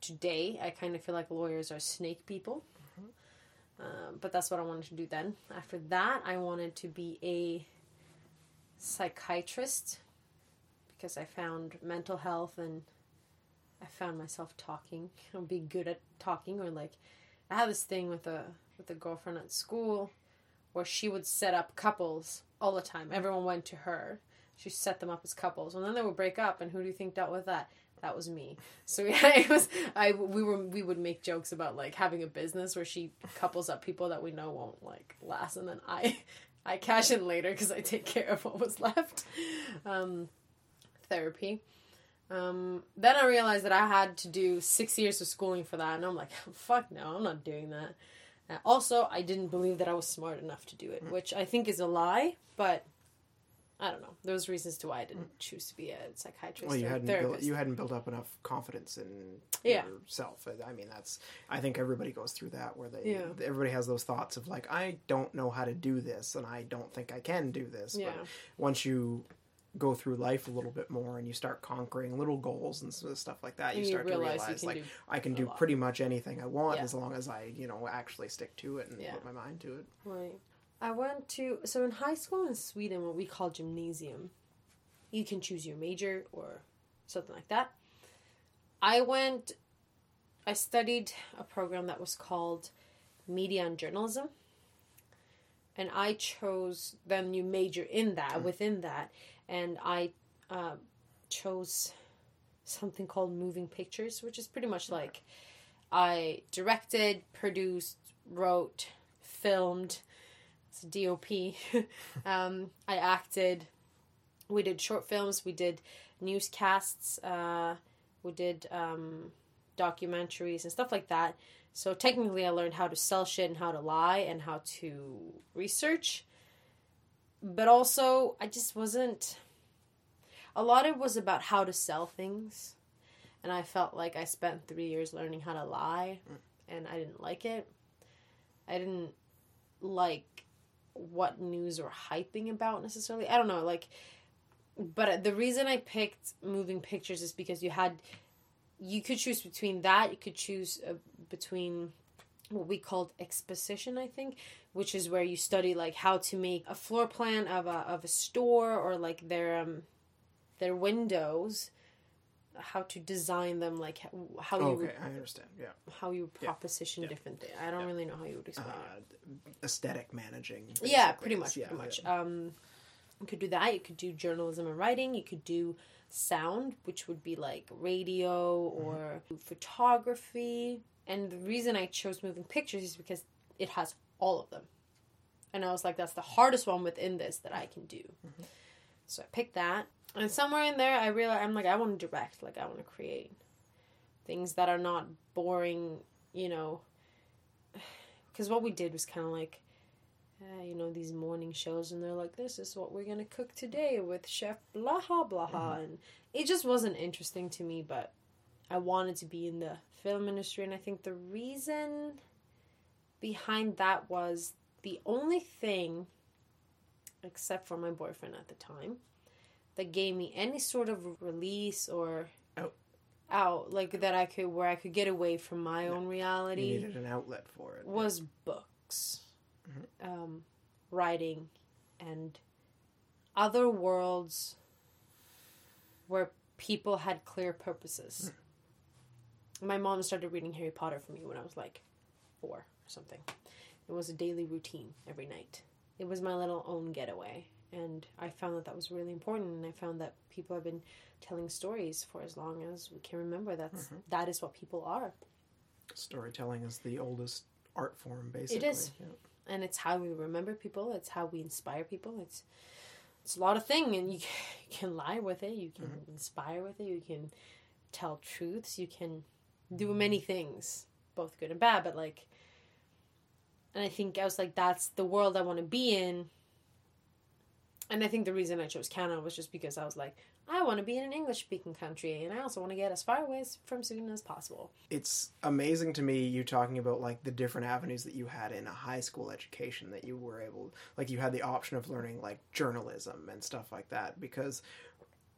Today, I kind of feel like lawyers are snake people. But that's what I wanted to do then. After that, I wanted to be a psychiatrist because I found mental health and I found myself talking. I'll be good at talking, or like I had this thing with a girlfriend at school where she would set up couples all the time. Everyone went to her. She set them up as couples, and then they would break up. And who do you think dealt with that? That was me. So yeah, it was. We would make jokes about like having a business where she couples up people that we know won't like last, and then I cash in later because I take care of what was left. Therapy. Then I realized that I had to do 6 years of schooling for that, and I'm like, fuck no, I'm not doing that. Also, I didn't believe that I was smart enough to do it, which I think is a lie, but I don't know. There was reasons to why I didn't choose to be a psychiatrist or a therapist. You hadn't built up enough confidence in yourself. I mean, that's... I think everybody goes through that, where everybody has those thoughts of, like, I don't know how to do this, and I don't think I can do this. Yeah. But once you go through life a little bit more and you start conquering little goals and stuff like that, you start to realize I can do pretty much anything I want as long as I, actually stick to it and put my mind to it. Right. I went to... So in high school in Sweden, what we call gymnasium, you can choose your major or something like that. I studied a program that was called Media and Journalism. And I chose... Then you major in that, within that. And I chose something called Moving Pictures, which is pretty much like I directed, produced, wrote, filmed... DOP. I acted. We did short films. We did newscasts. We did documentaries and stuff like that. So technically, I learned how to sell shit and how to lie and how to research. But also, I just wasn't... A lot of it was about how to sell things. And I felt like I spent 3 years learning how to lie. And I didn't like it. I didn't like... what news or hyping about necessarily. I don't know, but the reason I picked Moving Pictures is because you could choose between that, you could choose between what we called exposition, I think, which is where you study, like, how to make a floor plan of a store, or, like, their windows, how to design them, like, how you... Okay, I understand, yeah. How you proposition different things. I don't really know how you would explain it. Aesthetic managing. Basically. Yeah, pretty much. Yeah. You could do that. You could do journalism and writing. You could do sound, which would be, like, radio or photography. And the reason I chose Moving Pictures is because it has all of them. And I was like, that's the hardest one within this that I can do. Mm-hmm. So I picked that. And somewhere in there, I realized, I'm like, I want to direct. Like, I want to create things that are not boring, Because what we did was kind of like, these morning shows. And they're like, this is what we're going to cook today with Chef Blah, Blah. Mm-hmm. And it just wasn't interesting to me. But I wanted to be in the film industry. And I think the reason behind that was the only thing, except for my boyfriend at the time, that gave me any sort of release or out, like that I could get away from my own reality. You needed an outlet for it. Was books, writing, and other worlds where people had clear purposes. Mm. My mom started reading Harry Potter for me when I was like 4 or something. It was a daily routine every night. It was my little own getaway. And I found that was really important. And I found that people have been telling stories for as long as we can remember. That is what people are. Storytelling is the oldest art form, basically. It is. Yeah. And it's how we remember people. It's how we inspire people. It's a lot of things. And you can lie with it. You can inspire with it. You can tell truths. You can do many things, both good and bad. But, like... And I think I was like, that's the world I want to be in. And I think the reason I chose Canada was just because I was like, I want to be in an English-speaking country, and I also want to get as far away from Sweden as possible. It's amazing to me, you talking about, like, the different avenues that you had in a high school education that you were able... Like, you had the option of learning, like, journalism and stuff like that, because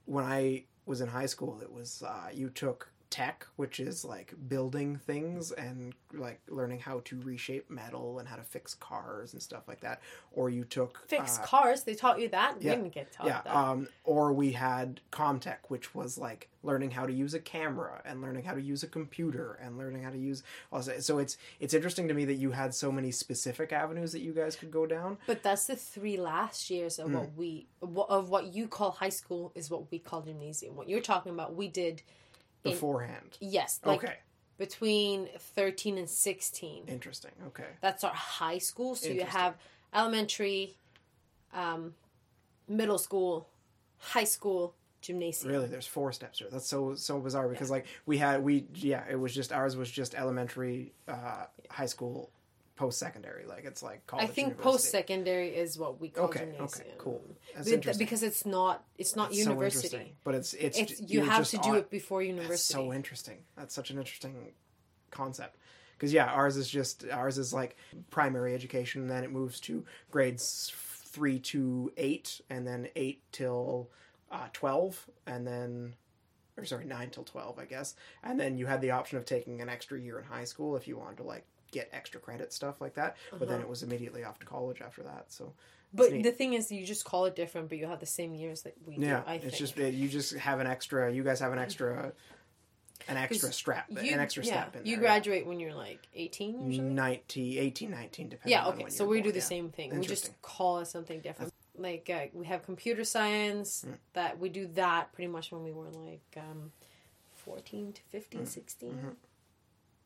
when I was in high school, it was, you took tech, which is, like, building things and, like, learning how to reshape metal and how to fix cars and stuff like that. Or you took... Fix cars? They taught you that? Yeah, we didn't get taught that. Or we had Comtech, which was, like, learning how to use a camera and learning how to use a computer and learning how to use... Also, so it's interesting to me that you had so many specific avenues that you guys could go down. But that's the three last years of what you call high school is what we call gymnasium. What you're talking about, we did... Beforehand. Yes. Like okay. Between 13 and 16. Interesting. Okay. That's our high school. So you have elementary, middle school, high school, gymnasium. Really? There's four steps here. That's so bizarre because like ours was just elementary, high school, post-secondary. Like it's like college. I think university. Post-secondary is what we call gymnasium. Okay, cool. That's interesting. Because it's not that's university. So but it's you have to do it before university. That's so interesting. That's such an interesting concept. Because ours is like primary education, and then it moves to grades 3 to 8, and then 8 till 12, and then. Or sorry, 9 till 12, I guess. And then you had the option of taking an extra year in high school if you wanted to like get extra credit, stuff like that. But then it was immediately off to college after that. So, but the thing is, you just call it different, but you have the same years that we do. I think it's just you just have an extra. You guys have an extra strap, an extra step in there. You graduate when you're like 18, usually 19, depending. Yeah, okay. On when so we born. Do the same thing. We just call it something different. Like we have computer science that we do that pretty much when we were like 14 to 15, 16. Mm-hmm.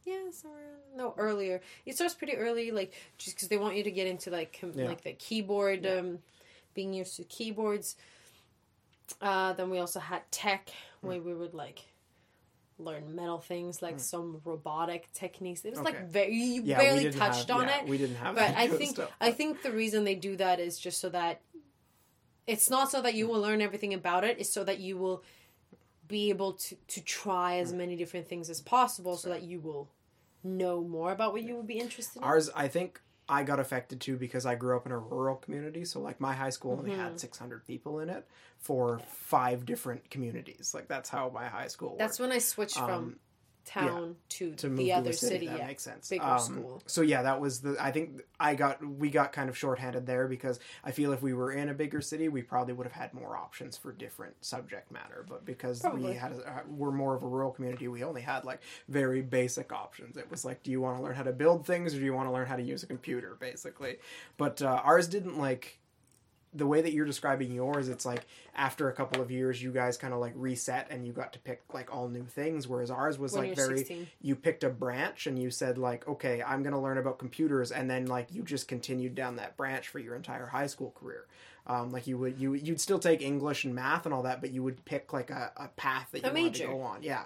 Yeah, earlier. It starts pretty early, like just because they want you to get into like like the keyboard, being used to keyboards. Then we also had tech where we would like learn metal things, like some robotic techniques. It was like very barely touched on it. We didn't have, but I think the reason they do that is just so that it's not so that you will learn everything about it. It's so that you will be able to try as many different things as possible so that you will know more about what you would be interested in. Ours, I think I got affected too because I grew up in a rural community. So like my high school only had 600 people in it for 5 different communities. Like that's how my high school worked. That's when I switched from town to the other city. That makes sense. Bigger school. So yeah, that was we got kind of shorthanded there because I feel if we were in a bigger city, we probably would have had more options for different subject matter. But because we're more of a rural community, we only had like very basic options. It was like, do you want to learn how to build things or do you want to learn how to use a computer, basically? But ours didn't like. The way that you're describing yours, it's like after a couple of years, you guys kind of like reset and you got to pick like all new things. Whereas ours was when like very, 16. You picked a branch and you said like, okay, I'm going to learn about computers. And then like you just continued down that branch for your entire high school career. Like you'd still take English and math and all that, but you would pick like a path that you wanted to go on. Yeah.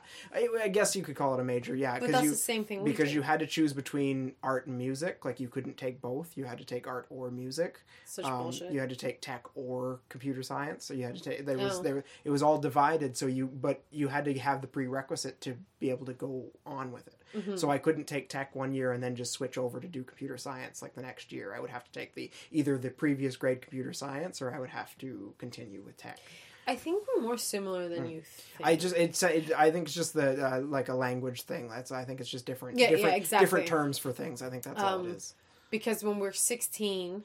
I guess you could call it a major. Yeah. But that's the same thing. Because you had to choose between art and music. Like you couldn't take both. You had to take art or music. Such bullshit. You had to take tech or computer science. So you had to take, it was all divided. So you had to have the prerequisite to be able to go on with it. Mm-hmm. So I couldn't take tech one year and then just switch over to do computer science. Like the next year I would have to take either the previous grade computer science or I would have to continue with tech. I think we're more similar than you think. I think it's just the like a language thing. I think it's just different. Yeah, exactly. Different terms for things. I think that's all it is. Because when we're 16,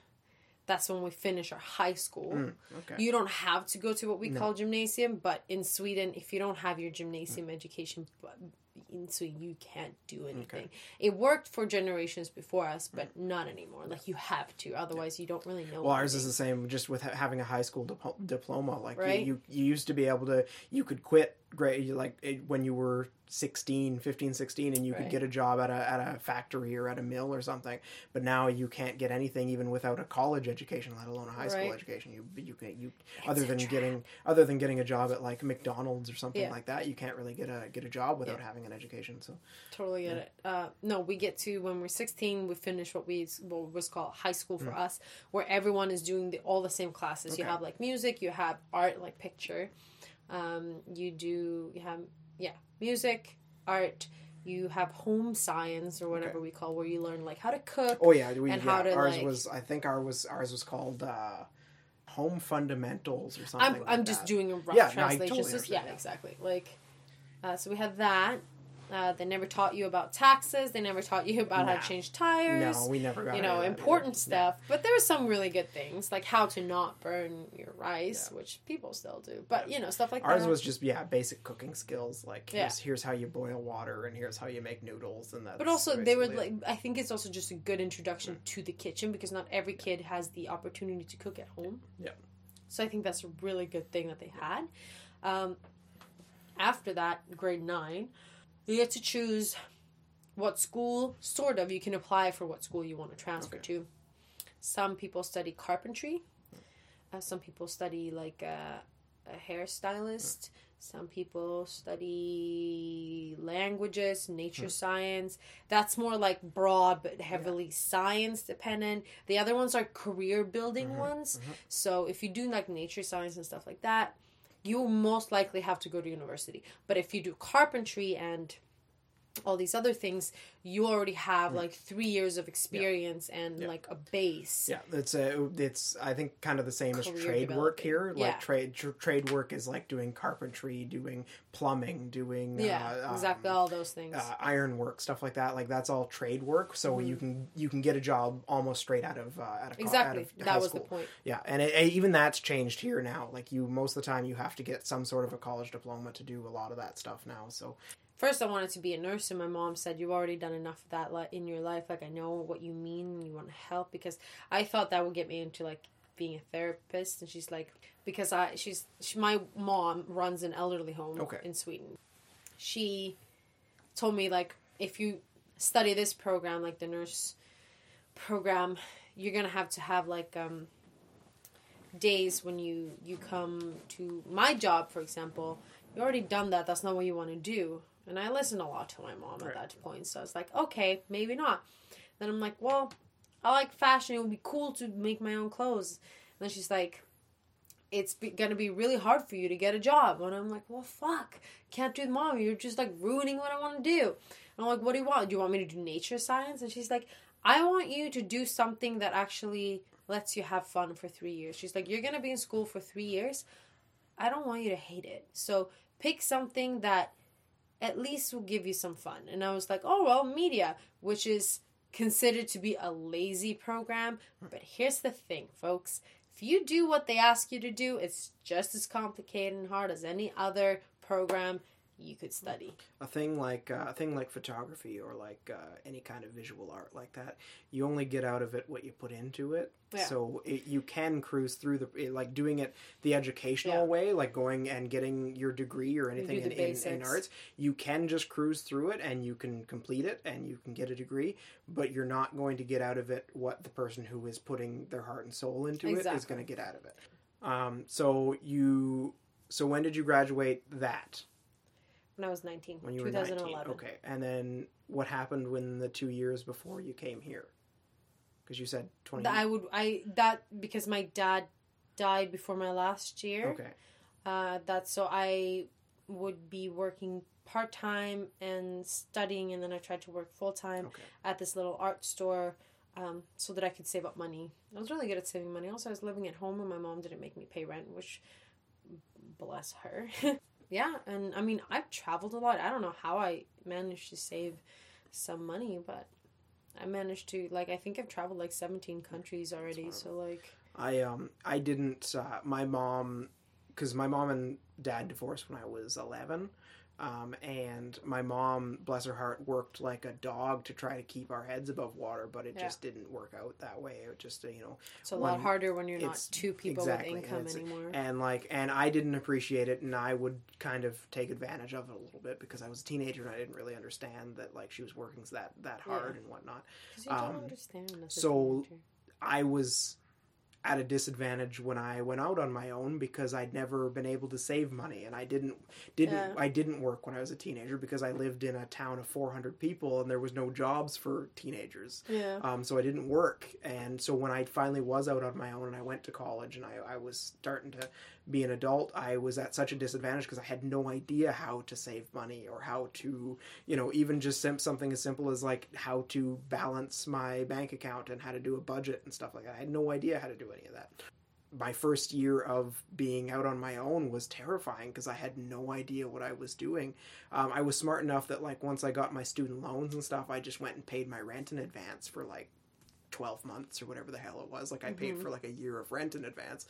that's when we finish our high school. You don't have to go to what we call gymnasium, but in Sweden, if you don't have your gymnasium education, so you can't do anything. It worked for generations before us, but not anymore. Like you have to, otherwise you don't really know. Well, ours is the same, just with having a high school diploma. Like you used to be able to, you could quit great, like when you were 15, 16, and you could get a job at a factory or at a mill or something. But now you can't get anything even without a college education, let alone a high school education. You other than getting a job at like McDonald's or something like that, you can't really get a job without having an education. So totally get it. No, we get to when we're 16, we finish what was called high school for us, where everyone is doing all the same classes. You have like music, you have art, like picture. You have music, art, you have home science or whatever we call, where you learn like how to cook. Oh yeah, ours was called home fundamentals or something. I'm just doing a rough translation. Exactly. Like, so we had that. They never taught you about taxes. They never taught you about how to change tires. No, we never got important stuff. No. But there were some really good things, like how to not burn your rice, which people still do. But, stuff like that. Ours was just, basic cooking skills. Like, here's how you boil water, and here's how you make noodles. And that's But also, they were, like, I think it's also just a good introduction to the kitchen, because not every kid has the opportunity to cook at home. Yeah. So I think that's a really good thing that they had. After that, grade 9... you get to choose what school, sort of. You can apply for what school you want to transfer to. Some people study carpentry. Some people study, like, a hairstylist. Some people study languages, nature science. That's more, like, broad but heavily science-dependent. The other ones are career-building ones. So if you do, like, nature science and stuff like that, you most likely have to go to university. But if you do carpentry and all these other things, you already have like 3 years of experience and like a base. Yeah, it's I think kind of the same as trade work here. Like trade work is like doing carpentry, doing plumbing, doing exactly all those things. Iron work, stuff like that. Like that's all trade work. So you can get a job almost straight out of exactly out of that high was school. The point. Yeah, and even that's changed here now. Like most of the time you have to get some sort of a college diploma to do a lot of that stuff now. So. First, I wanted to be a nurse, and my mom said, "You've already done enough of that in your life. Like, I know what you mean. You want to help." Because I thought that would get me into, like, being a therapist. And she's like, because my mom runs an elderly home in Sweden. She told me, like, if you study this program, like the nurse program, you're going to have, like, days when you come to my job, for example. You've already done that. That's not what you want to do. And I listened a lot to my mom at that point. So I was like, okay, maybe not. Then I'm like, well, I like fashion. It would be cool to make my own clothes. And then she's like, it's going to be really hard for you to get a job. And I'm like, well, fuck. Can't do it, Mom. You're just, like, ruining what I want to do. And I'm like, what do you want? Do you want me to do nature science? And she's like, I want you to do something that actually lets you have fun for 3 years. She's like, you're going to be in school for 3 years. I don't want you to hate it. So pick something that at least will give you some fun. And I was like, oh, well, media, which is considered to be a lazy program. But here's the thing, folks. If you do what they ask you to do, it's just as complicated and hard as any other program you could study. A thing like photography or like any kind of visual art like that, you only get out of it what you put into it. Yeah. So you can cruise through like doing it the educational way, like going and getting your degree or anything in arts. You can just cruise through it and you can complete it and you can get a degree, but you're not going to get out of it what the person who is putting their heart and soul into it is going to get out of it. So when did you graduate that? When I was 19. When you were 2011. 19. Okay. And then what happened when the 2 years before you came here? Because you said 20. Because my dad died before my last year. Okay. So I would be working part-time and studying, and then I tried to work full-time at this little art store so that I could save up money. I was really good at saving money. Also, I was living at home, and my mom didn't make me pay rent, which, bless her. Yeah, and I mean, I've traveled a lot. I don't know how I managed to save some money, but I managed to, like, I think I've traveled, like, 17 countries already, so, like... I didn't, my mom, because my mom and dad divorced when I was 11, And my mom, bless her heart, worked like a dog to try to keep our heads above water, but it just didn't work out that way. It just, you know, it's a lot harder when you're not two people with income anymore. And I didn't appreciate it, and I would kind of take advantage of it a little bit because I was a teenager and I didn't really understand that like she was working that hard and whatnot. Because you don't understand. So I was at a disadvantage when I went out on my own because I'd never been able to save money, and I didn't work when I was a teenager because I lived in a town of 400 people and there was no jobs for teenagers. Yeah. So I didn't work, and so when I finally was out on my own and I went to college and I was starting to be an adult, I was at such a disadvantage because I had no idea how to save money or how to, you know, even just something as simple as like how to balance my bank account and how to do a budget and stuff like that. I had no idea how to do any of that. My first year of being out on my own was terrifying because I had no idea what I was doing. I was smart enough that like once I got my student loans and stuff, I just went and paid my rent in advance for like 12 months or whatever the hell it was. Like I paid for like a year of rent in advance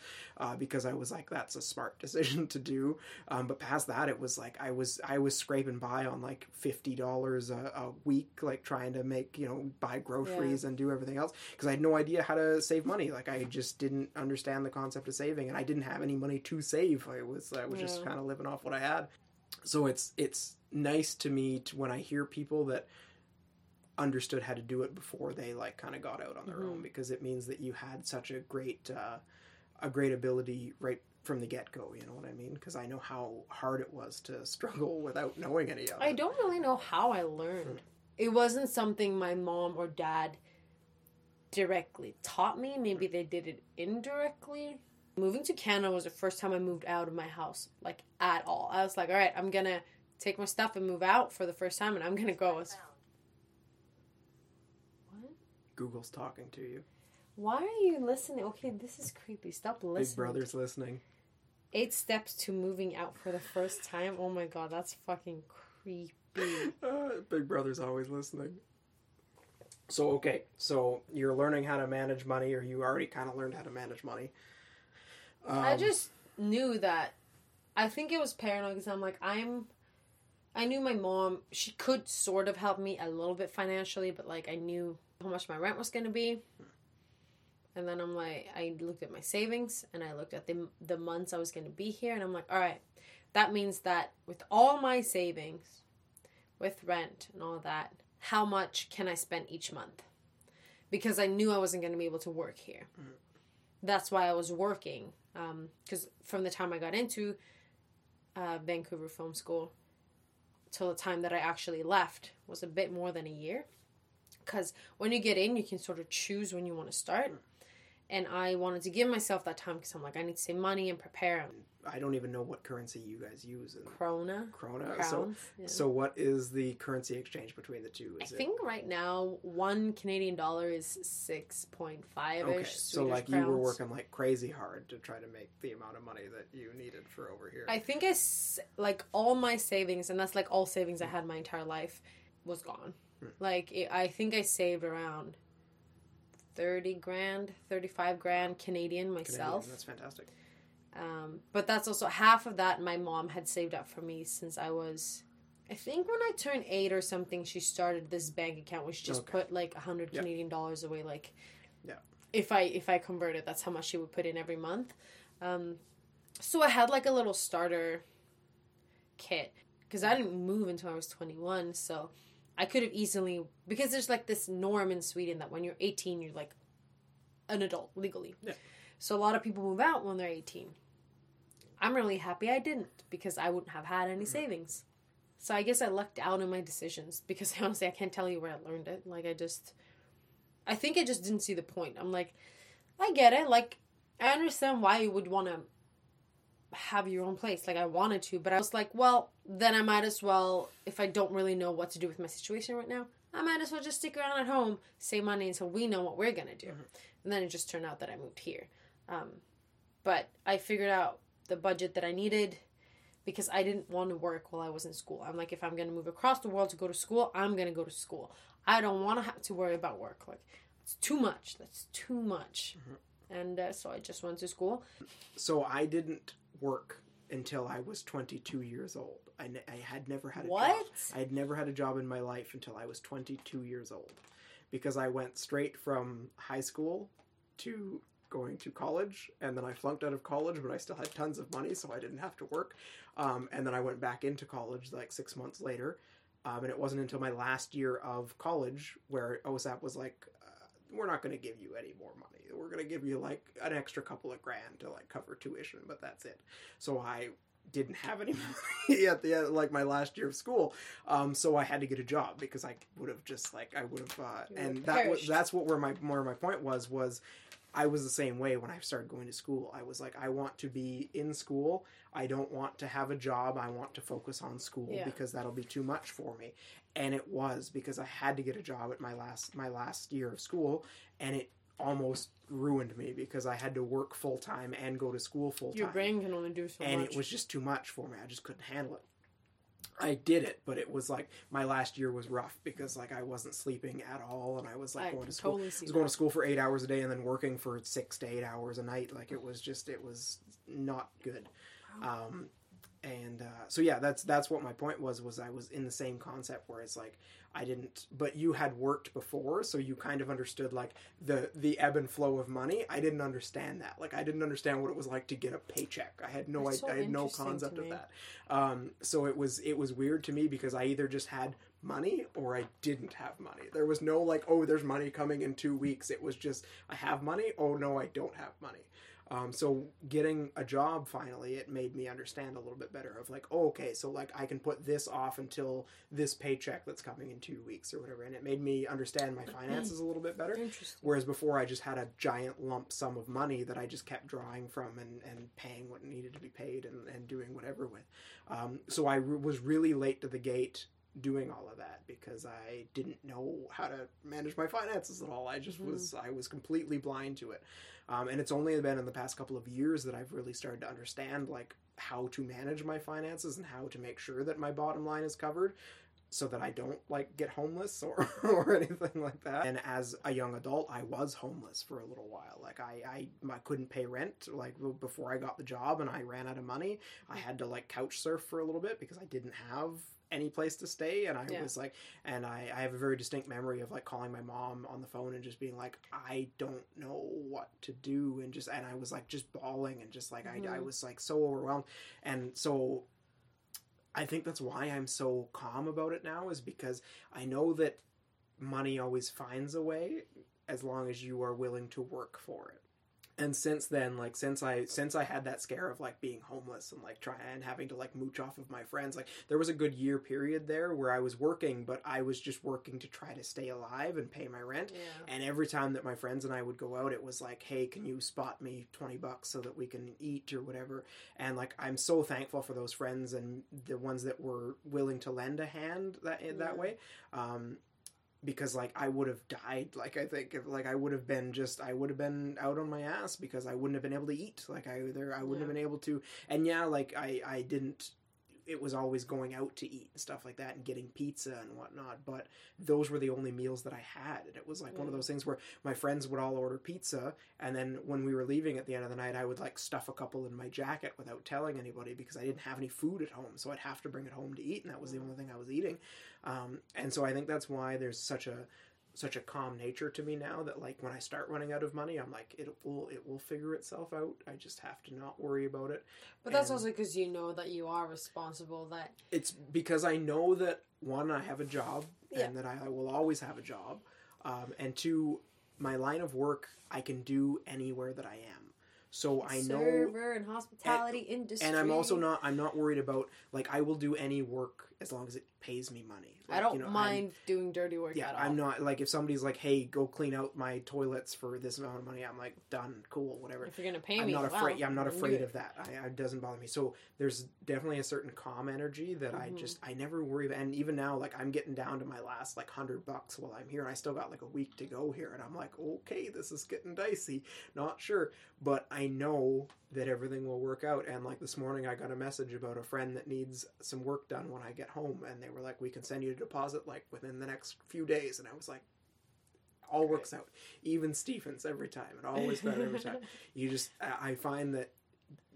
because I was like, that's a smart decision to do. But past that, it was like I was scraping by on like $50 a week, like trying to make, you know, buy groceries and do everything else because I had no idea how to save money. Like I just didn't understand the concept of saving, and I didn't have any money to save. I was just kind of living off what I had. So it's nice to me when I hear people that understood how to do it before they like kind of got out on their own, because it means that you had such a great ability right from the get-go, you know what I mean? Because I know how hard it was to struggle without knowing any of it. I don't really know how I learned. It wasn't something my mom or dad directly taught me. Maybe they did it indirectly. Moving to Canada was the first time I moved out of my house, like at all. I was like, all right, I'm gonna take my stuff and move out for the first time, and I'm gonna go as Google's talking to you. Why are you listening? Okay, this is creepy. Stop listening. Big Brother's listening. 8 steps to moving out for the first time. Oh my God, that's fucking creepy. Big Brother's always listening. So, okay. So, you're learning how to manage money, or you already kind of learned how to manage money. I just knew that. I think it was paranoid because I'm like, I knew my mom, she could sort of help me a little bit financially, but like I knew how much my rent was going to be. And then I'm like, I looked at my savings and I looked at the months I was going to be here, and I'm like, all right, that means that with all my savings, with rent and all that, how much can I spend each month? Because I knew I wasn't going to be able to work here. That's why I was working, because from the time I got into Vancouver Film School till the time that I actually left was a bit more than a year. Because when you get in, you can sort of choose when you want to start. And I wanted to give myself that time because I'm like, I need to save money and prepare. I don't even know what currency you guys use. Krona. Crowns, so what is the currency exchange between the two? I think right now, one Canadian dollar is 6.5-ish Swedish crowns. So like you were working like crazy hard to try to make the amount of money that you needed for over here. I think like all my savings, and that's like all savings I had my entire life, was gone. Like, I think I saved around 35 grand Canadian myself. That's fantastic. But that's also half of that my mom had saved up for me since I think when I turned 8 or something, she started this bank account, which just put like 100 Canadian dollars away. Like, if I converted, that's how much she would put in every month. So I had like a little starter kit because I didn't move until I was 21. So I could have easily, because there's like this norm in Sweden that when you're 18, you're like an adult legally. Yeah. So a lot of people move out when they're 18. I'm really happy I didn't, because I wouldn't have had any savings. So I guess I lucked out in my decisions, because honestly, I can't tell you where I learned it. Like I think I just didn't see the point. I'm like, I get it. Like, I understand why you would want to have your own place. Like I wanted to, but I was like, well, then I might as well, if I don't really know what to do with my situation right now, I might as well just stick around at home, save money until we know what we're going to do. And then it just turned out that I moved here. But I figured out the budget that I needed because I didn't want to work while I was in school. I'm like, if I'm going to move across the world to go to school, I'm going to go to school. I don't want to have to worry about work. Like, it's too much. That's too much. And so I just went to school. So I didn't work until I was 22 years old. I had never had a job. I had never had a job in my life until I was 22 years old, because I went straight from high school to going to college, and then I flunked out of college, but I still had tons of money, so I didn't have to work. And then I went back into college like 6 months later, and it wasn't until my last year of college where OSAP was like, we're not going to give you any more money. We're going to give you like an extra couple of grand to like cover tuition, but that's it. So I didn't have any money at the end, like my last year of school. So I had to get a job, because I would have just like, and that was, that's what where my point was I was the same way when I started going to school. I was like, I want to be in school. I don't want to have a job. I want to focus on school because that'll be too much for me. And it was, because I had to get a job at my last year of school, and it almost ruined me, because I had to work full time and go to school full time. Your brain can only do so much. And it was just too much for me. I just couldn't handle it. I did it, but it was like my last year was rough, because like I wasn't sleeping at all, and I was like going to school. I was going to school for 8 hours a day and then working for 6 to 8 hours a night. Like it was not good. Wow. So yeah, that's what my point was I was in the same concept where it's like I didn't, but you had worked before, so you kind of understood like the ebb and flow of money. I didn't understand that. Like I didn't understand what it was like to get a paycheck. I had no concept of that. So it was weird to me, because I either just had money or I didn't have money. There was no like, oh, there's money coming in 2 weeks. It was just, I have money. Oh no, I don't have money. So getting a job finally, it made me understand a little bit better of like, oh, okay, so like I can put this off until this paycheck that's coming in 2 weeks or whatever. And it made me understand my finances a little bit better. Interesting. Whereas before I just had a giant lump sum of money that I just kept drawing from and paying what needed to be paid and doing whatever with. So I was really late to the gate doing all of that, because I didn't know how to manage my finances at all. I just was, I was completely blind to it. And it's only been in the past couple of years that I've really started to understand like how to manage my finances and how to make sure that my bottom line is covered, so that I don't like get homeless or anything like that. And as a young adult, I was homeless for a little while. Like I couldn't pay rent like before I got the job, and I ran out of money. I had to like couch surf for a little bit, because I didn't have any place to stay. And I was like, and I have a very distinct memory of like calling my mom on the phone and just being like, I don't know what to do. And I was like, just bawling and just like, I was like so overwhelmed. And so I think that's why I'm so calm about it now, is because I know that money always finds a way, as long as you are willing to work for it. And since then, like, since I had that scare of, like, being homeless and, like, having to, like, mooch off of my friends, like, there was a good year period there where I was working, but I was just working to try to stay alive and pay my rent. Yeah. And every time that my friends and I would go out, it was like, hey, can you spot me $20 so that we can eat or whatever? And, like, I'm so thankful for those friends and the ones that were willing to lend a hand that way. Because like I would have died, like I think if like I would have been out on my ass, because I wouldn't have been able to eat. Like I wouldn't have been able to, and like I didn't. It was always going out to eat and stuff like that and getting pizza and whatnot. But those were the only meals that I had. And it was like one of those things where my friends would all order pizza. And then when we were leaving at the end of the night, I would like stuff a couple in my jacket without telling anybody, because I didn't have any food at home. So I'd have to bring it home to eat. And that was the only thing I was eating. And so I think that's why there's such a calm nature to me now, that like when I start running out of money, I'm like, it will figure itself out. I just have to not worry about it. But that's also because you know that you are responsible. That it's because I know that, one, I have a job and that I will always have a job, and two, my line of work I can do anywhere that I am. So I know server and hospitality industry, and I'm not worried about like I will do any work as long as it pays me money. Like, I don't mind doing dirty work at all. I'm not like if somebody's like, hey, go clean out my toilets for this amount of money, I'm like, done, cool, whatever. If you're gonna pay me, I'm not afraid of that. It doesn't bother me. So there's definitely a certain calm energy that I never worry about. And even now, like I'm getting down to my last like $100 while I'm here, and I still got like a week to go here, and I'm like, okay, this is getting dicey, not sure, but I know that everything will work out. And like this morning I got a message about a friend that needs some work done when I get home, and they were like, we can send you a deposit like within the next few days. And I was like, all works out. Even Stephens every time. It always does every time. I find that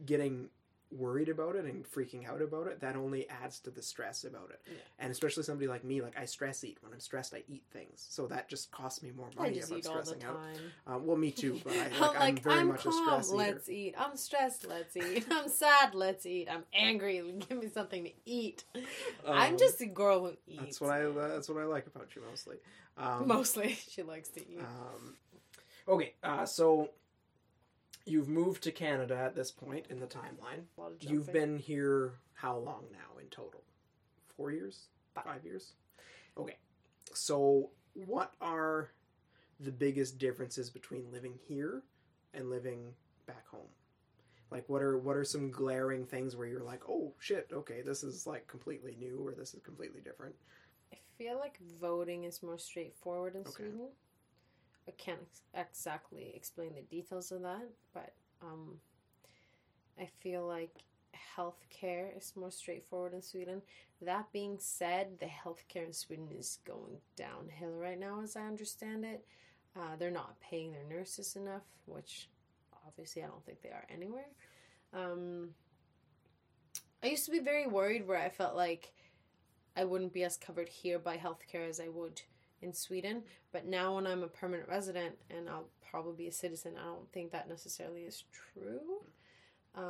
getting worried about it and freaking out about it, that only adds to the stress about it. Yeah. And especially somebody like me, like I stress eat. When I'm stressed, I eat things. So that just costs me more money if I'm stressing out. Well, me too. But I'm very much calm, a stress eater. Let's eat. I'm stressed. Let's eat. I'm sad. Let's eat. I'm angry. Give me something to eat. I'm just a girl who eats. That's what I like about you mostly. Mostly, she likes to eat. So. You've moved to Canada at this point in the timeline. A lot of jumping. You've been here how long now in total? 4 years? 5 years? Okay. So what are the biggest differences between living here and living back home? Like what are some glaring things where you're like, oh shit, okay, this is like completely new or this is completely different? I feel like voting is more straightforward in Sweden. I can't exactly explain the details of that, but I feel like healthcare is more straightforward in Sweden. That being said, the healthcare in Sweden is going downhill right now, as I understand it. They're not paying their nurses enough, which obviously I don't think they are anywhere. I used to be very worried where I felt like I wouldn't be as covered here by healthcare as I would in Sweden, but now when I'm a permanent resident and I'll probably be a citizen, I don't think that necessarily is true. I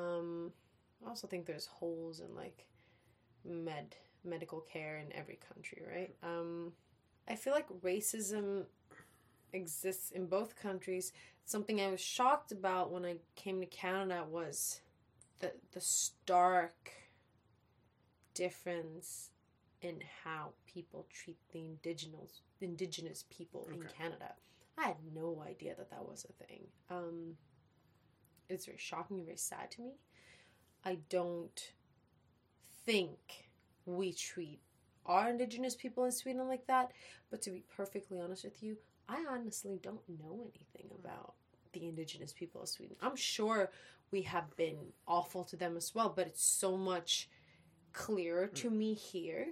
also think there's holes in like medical care in every country, right? I feel like racism exists in both countries. Something I was shocked about when I came to Canada was the stark difference in how people treat the indigenous people in Canada. I had no idea that was a thing. It's very shocking and very sad to me. I don't think we treat our indigenous people in Sweden like that, but to be perfectly honest with you, I honestly don't know anything about the indigenous people of Sweden. I'm sure we have been awful to them as well, but it's so much clearer to me here.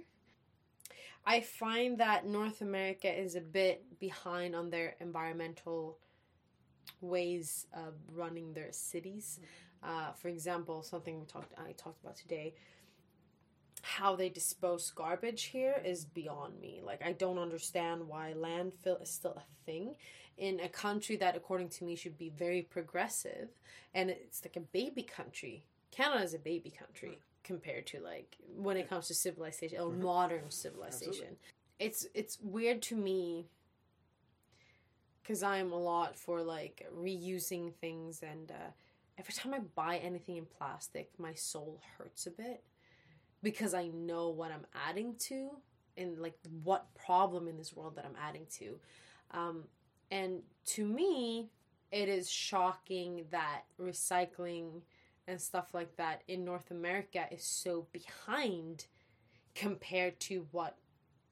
I find that North America is a bit behind on their environmental ways of running their cities. For example, something I talked about today, how they dispose garbage here is beyond me. Like, I don't understand why landfill is still a thing in a country that, according to me, should be very progressive. And it's like a baby country. Canada is a baby country. Compared to, like, when it comes to civilization, or modern civilization. Absolutely. It's weird to me, because I am a lot for, like, reusing things, and every time I buy anything in plastic, my soul hurts a bit, because I know what I'm adding to, and, like, what problem in this world that I'm adding to. And to me, it is shocking that recycling and stuff like that in North America is so behind compared to what...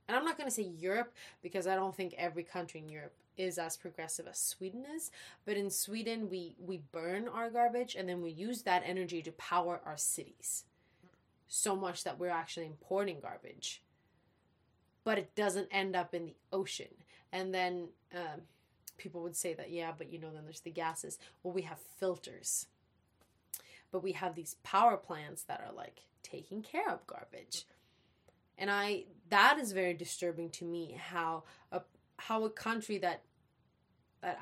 And I'm not going to say Europe, because I don't think every country in Europe is as progressive as Sweden is. But in Sweden, we burn our garbage, and then we use that energy to power our cities. So much that we're actually importing garbage. But it doesn't end up in the ocean. And then people would say that, yeah, but then there's the gases. Well, we have filters. But we have these power plants that are, like, taking care of garbage. And that is very disturbing to me, how a country that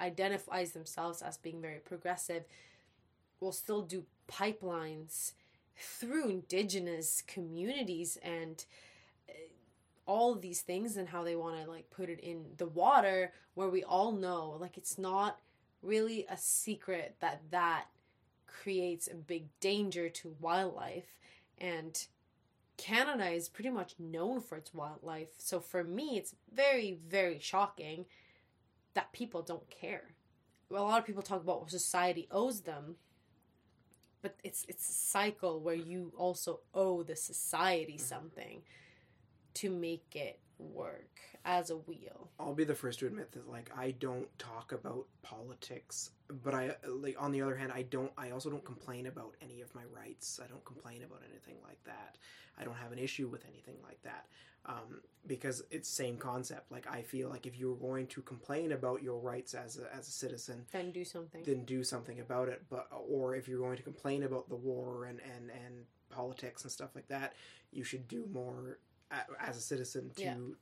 identifies themselves as being very progressive will still do pipelines through indigenous communities and all of these things, and how they want to, like, put it in the water, where we all know, like, it's not really a secret that creates a big danger to wildlife, and Canada is pretty much known for its wildlife. So for me, it's very, very shocking that people don't care. Well, a lot of people talk about what society owes them, but it's a cycle where you also owe the society something to make it work as a wheel. I'll be the first to admit that, like, I don't talk about politics, but I, like, on the other hand, I also don't complain about any of my rights. I don't complain about anything like that. I don't have an issue with anything like that. Because it's same concept. Like, I feel like if you're going to complain about your rights as a citizen, then do something about it. Or if you're going to complain about the war and politics and stuff like that, you should do more as a citizen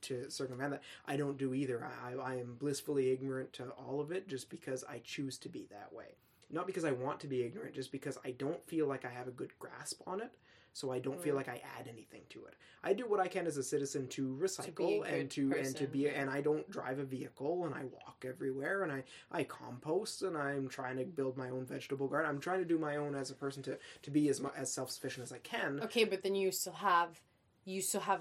to circumvent that. I don't do either. I am blissfully ignorant to all of it just because I choose to be that way. Not because I want to be ignorant, just because I don't feel like I have a good grasp on it, so I don't feel like I add anything to it. I do what I can as a citizen to recycle and I don't drive a vehicle, and I walk everywhere, and I compost, and I'm trying to build my own vegetable garden. I'm trying to do my own as a person to be as self-sufficient as I can. Okay, but then you still have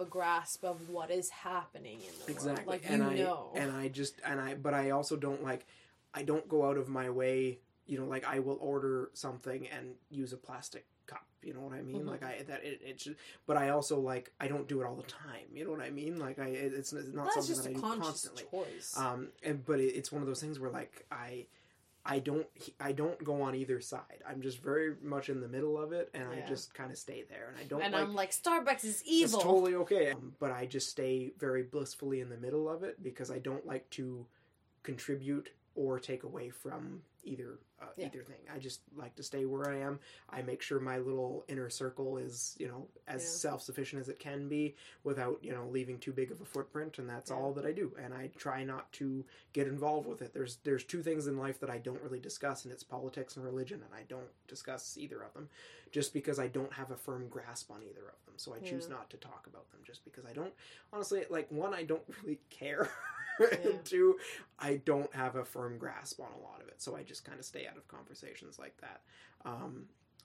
a grasp of what is happening in the world. Like, and I also don't, like, I don't go out of my way, you know, like, I will order something and use a plastic cup, you know what I mean? Mm-hmm. Like, but I also, like, I don't do it all the time, you know what I mean? Like, it's not something that I do constantly. That's just a conscious choice. But it's one of those things where, like, I don't go on either side. I'm just very much in the middle of it, and I just kind of stay there. And I don't. And I'm like, Starbucks is evil. It's totally okay. But I just stay very blissfully in the middle of it because I don't like to contribute or take away from either thing. I just like to stay where I am. I make sure my little inner circle is, you know, as self-sufficient as it can be without, you know, leaving too big of a footprint, and that's all that I do. And I try not to get involved with it. There's two things in life that I don't really discuss, and it's politics and religion, and I don't discuss either of them just because I don't have a firm grasp on either of them. So I choose not to talk about them just because I don't, honestly, like, one, I don't really care. And two, I don't have a firm grasp on a lot of it, so I just kind of stay out of conversations like that.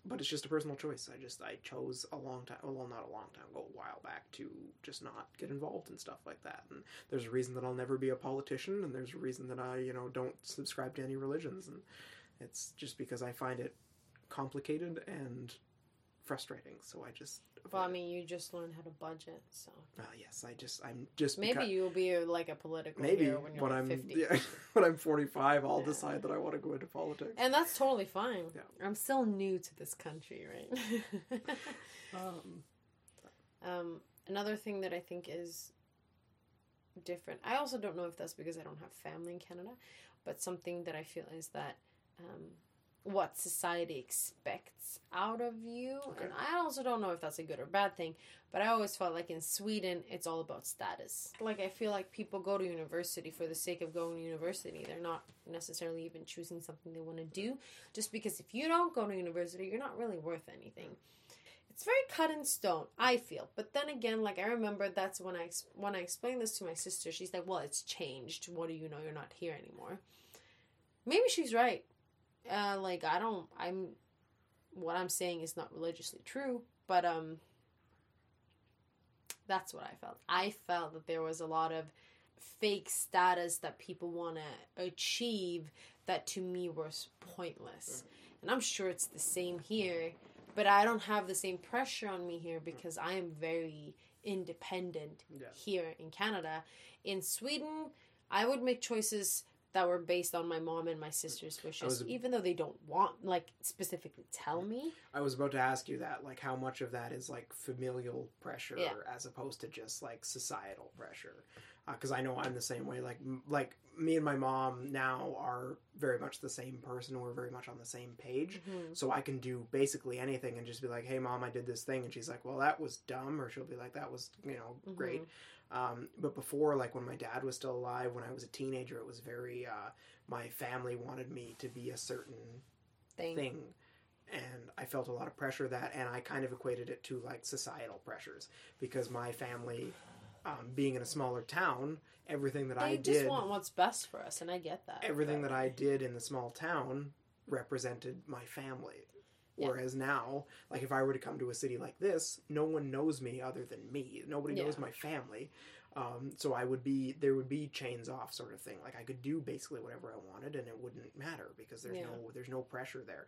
But it's just a personal choice. I chose a while back to just not get involved in stuff like that. And there's a reason that I'll never be a politician, and there's a reason that I, you know, don't subscribe to any religions, and it's just because I find it complicated and frustrating. So I just. Well, I mean, you just learn how to budget, so. Yes, maybe you'll be like a political hero when you're 50. Yeah, when I'm 45, I'll decide that I want to go into politics. And that's totally fine. Yeah. I'm still new to this country, right? Another thing that I think is different, I also don't know if that's because I don't have family in Canada, but something that I feel is that what society expects out of you. Okay. And I also don't know if that's a good or bad thing, but I always felt like in Sweden, it's all about status. Like, I feel like people go to university for the sake of going to university. They're not necessarily even choosing something they want to do, just because if you don't go to university, you're not really worth anything. It's very cut in stone, I feel. But then again, like, I remember that's when I explained this to my sister, she's like, well, it's changed. What do you know? You're not here anymore. Maybe she's right. What I'm saying is not religiously true, but, that's what I felt. I felt that there was a lot of fake status that people want to achieve that to me was pointless. And I'm sure it's the same here, but I don't have the same pressure on me here because I am very independent here in Canada. In Sweden, I would make choices that were based on my mom and my sister's wishes, even though they don't want, like, specifically tell me. I was about to ask you that, like, how much of that is, like, familial pressure as opposed to just, like, societal pressure? Because I know I'm the same way. Like me and my mom now are very much the same person. We're very much on the same page. Mm-hmm. So I can do basically anything and just be like, hey, Mom, I did this thing. And she's like, well, that was dumb. Or she'll be like, that was, you know, great. Mm-hmm. But before, like, when my dad was still alive, when I was a teenager, it was very, my family wanted me to be a certain thing. And I felt a lot of pressure that. And I kind of equated it to, like, societal pressures. Because my family... being in a smaller town, everything that I did... They just want what's best for us, and I get that. Everything that I did in the small town represented my family. Yeah. Whereas now, like, if I were to come to a city like this, no one knows me other than me. Nobody knows my family. So I would be, there would be chains off sort of thing. Like I could do basically whatever I wanted and it wouldn't matter because there's no pressure there.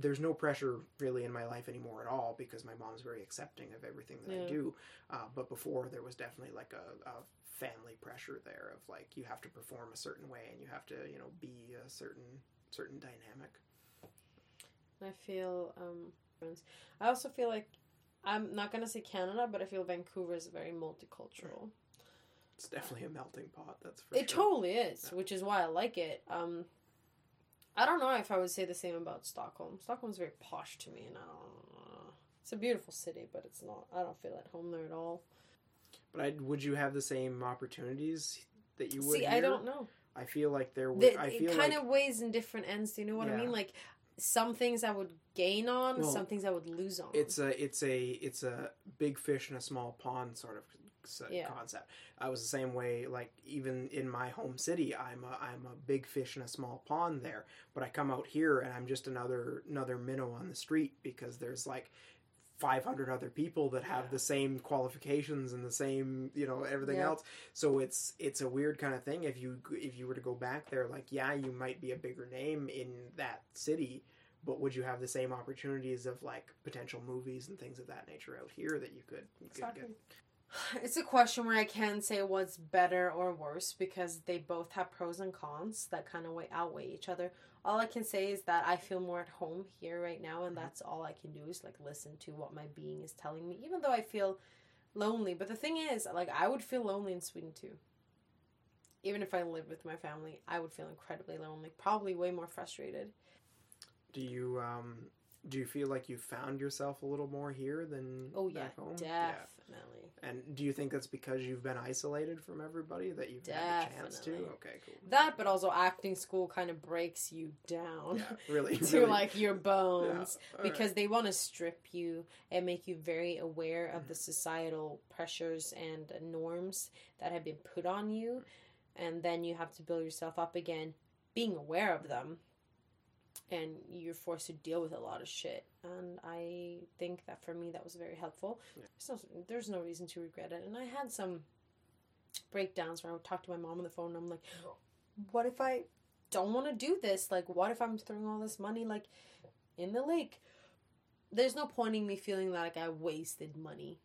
There's no pressure really in my life anymore at all because my mom's very accepting of everything that I do. But before there was definitely like a family pressure there of like, you have to perform a certain way and you have to, you know, be a certain dynamic. I feel, I also feel like, I'm not going to say Canada, but I feel Vancouver is very multicultural. It's definitely a melting pot, that's for sure. It totally is, which is why I like it. I don't know if I would say the same about Stockholm. Stockholm's very posh to me, and I don't know. It's a beautiful city, but it's not. I don't feel at home there at all. But would you have the same opportunities that you would here? I don't know. I feel like there would... It kind of weighs in different ends, do you know what I mean? Like... Some things I would gain on, some things I would lose on. It's a big fish in a small pond sort of concept. I was the same way. Like even in my home city, I'm a big fish in a small pond there. But I come out here and I'm just another minnow on the street because there's like 500 other people that have the same qualifications and the same, you know, everything else. So it's a weird kind of thing. If you were to go back there, like, you might be a bigger name in that city, but would you have the same opportunities of like potential movies and things of that nature out here that you could get? It's a question where I can't say what's better or worse because they both have pros and cons that kind of outweigh each other. All I can say is that I feel more at home here right now, and that's all I can do is, like, listen to what my being is telling me, even though I feel lonely. But the thing is, like, I would feel lonely in Sweden, too. Even if I lived with my family, I would feel incredibly lonely, probably way more frustrated. Do you feel like you found yourself a little more here than back home? Definitely. Yeah. And do you think that's because you've been isolated from everybody that you've had a chance to? Okay, cool. That, but also acting school kind of breaks you down to like your bones because they want to strip you and make you very aware of the societal pressures and norms that have been put on you, and then you have to build yourself up again, being aware of them. And you're forced to deal with a lot of shit. And I think that for me, that was very helpful. Yeah. There's no reason to regret it. And I had some breakdowns where I would talk to my mom on the phone. And I'm like, what if I don't want to do this? Like, what if I'm throwing all this money, like, in the lake? There's no point in me feeling like I wasted money.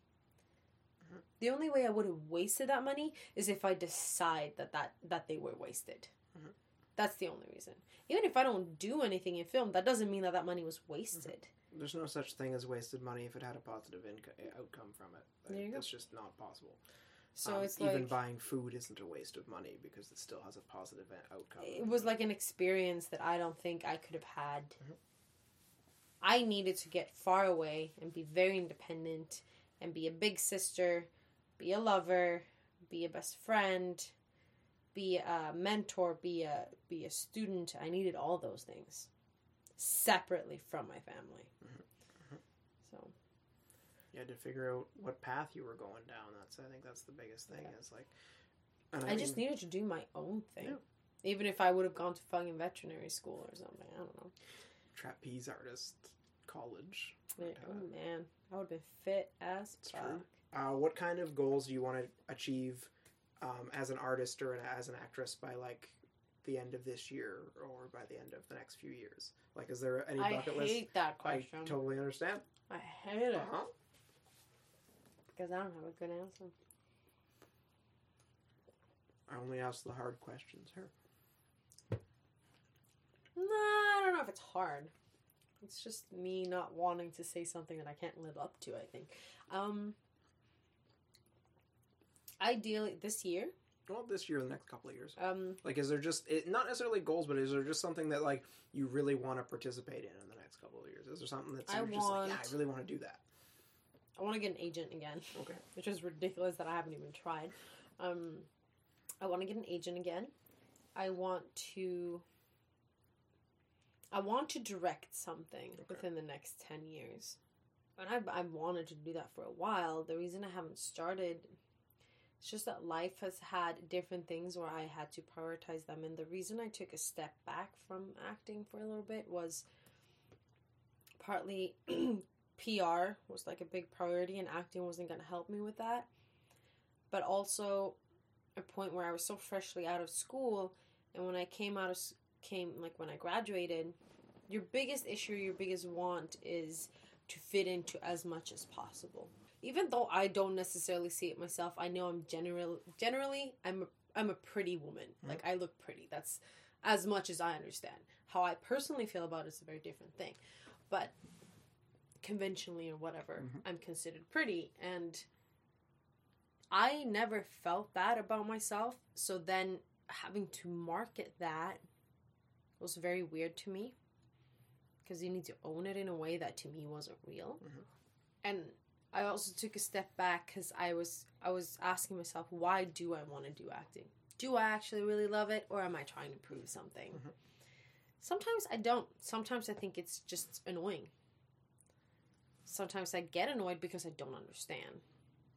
Mm-hmm. The only way I would have wasted that money is if I decide that they were wasted. Mm-hmm. That's the only reason. Even if I don't do anything in film, that doesn't mean that money was wasted. Mm-hmm. There's no such thing as wasted money if it had a positive outcome from it. That's just not possible. So it's even like, buying food isn't a waste of money because it still has a positive outcome. It was like an experience that I don't think I could have had. Mm-hmm. I needed to get far away and be very independent and be a big sister, be a lover, be a best friend, be a mentor, be a student. I needed all those things separately from my family. Mm-hmm. Mm-hmm. So you had to figure out what path you were going down. I think that's the biggest thing is like, and I just needed to do my own thing. Yeah. Even if I would have gone to fucking veterinary school or something, I don't know. Trapeze artist college. Man, I would have been fit as fuck. What kind of goals do you want to achieve as an artist or as an actress by like the end of this year or by the end of the next few years? Like, is there any bucket list? I hate that question. I totally understand. I hate it. Uh-huh. Because I don't have a good answer. I only ask the hard questions here. Nah, I don't know if it's hard. It's just me not wanting to say something that I can't live up to, I think. Ideally, this year. Well, this year, the next couple of years. Like, is there just, not necessarily goals, but is there just something that, like, you really want to participate in the next couple of years? Is there something that's I really want to do that? I want to get an agent again. Okay. Which is ridiculous that I haven't even tried. I want to get an agent again. I want to direct something within the next 10 years. And I've wanted to do that for a while. The reason I haven't started... It's just that life has had different things where I had to prioritize them. And the reason I took a step back from acting for a little bit was partly PR was like a big priority and acting wasn't going to help me with that. but also a point where I was so freshly out of school, and when I when I graduated, your biggest issue, your biggest want is to fit into as much as possible. Even though I don't necessarily see it myself, I know I'm generally I'm a pretty woman. Mm-hmm. Like, I look pretty. That's as much as I understand. How I personally feel about it is a very different thing. But conventionally or whatever, mm-hmm. I'm considered pretty. And I never felt that about myself. So then having to market that was very weird to me. Because you need to own it in a way that to me wasn't real. Mm-hmm. And I also took a step back because I was asking myself, why do I want to do acting? Do I actually really love it, or am I trying to prove something? Mm-hmm. Sometimes I don't. Sometimes I think it's just annoying. Sometimes I get annoyed because I don't understand.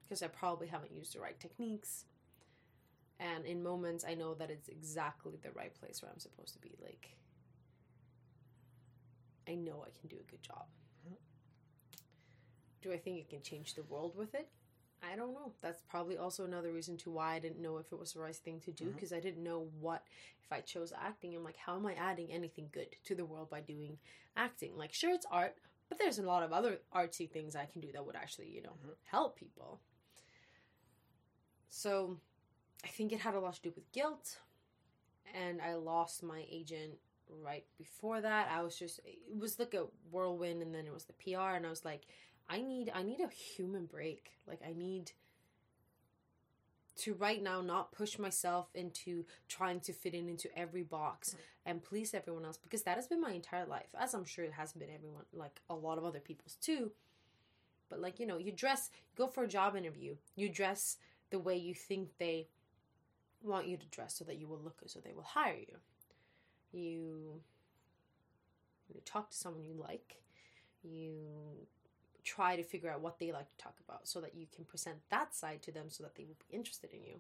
Because I probably haven't used the right techniques. And in moments, I know that it's exactly the right place where I'm supposed to be. Like, I know I can do a good job. Do I think it can change the world with it? I don't know. That's probably also another reason to why I didn't know if it was the right thing to do, because mm-hmm. I didn't know what, if I chose acting, I'm like, how am I adding anything good to the world by doing acting? Like, sure, it's art, but there's a lot of other artsy things I can do that would actually, mm-hmm. help people. So I think it had a lot to do with guilt, and I lost my agent right before that. It was like a whirlwind, and then it was the PR, and I was like, I need a human break. Like, I need to right now not push myself into trying to fit into every box and please everyone else, because that has been my entire life, as I'm sure it has been everyone, like a lot of other people's too. But like, you dress, go for a job interview, you dress the way you think they want you to dress so that you will look good, so they will hire you. You talk to someone you like, you try to figure out what they like to talk about so that you can present that side to them so that they will be interested in you.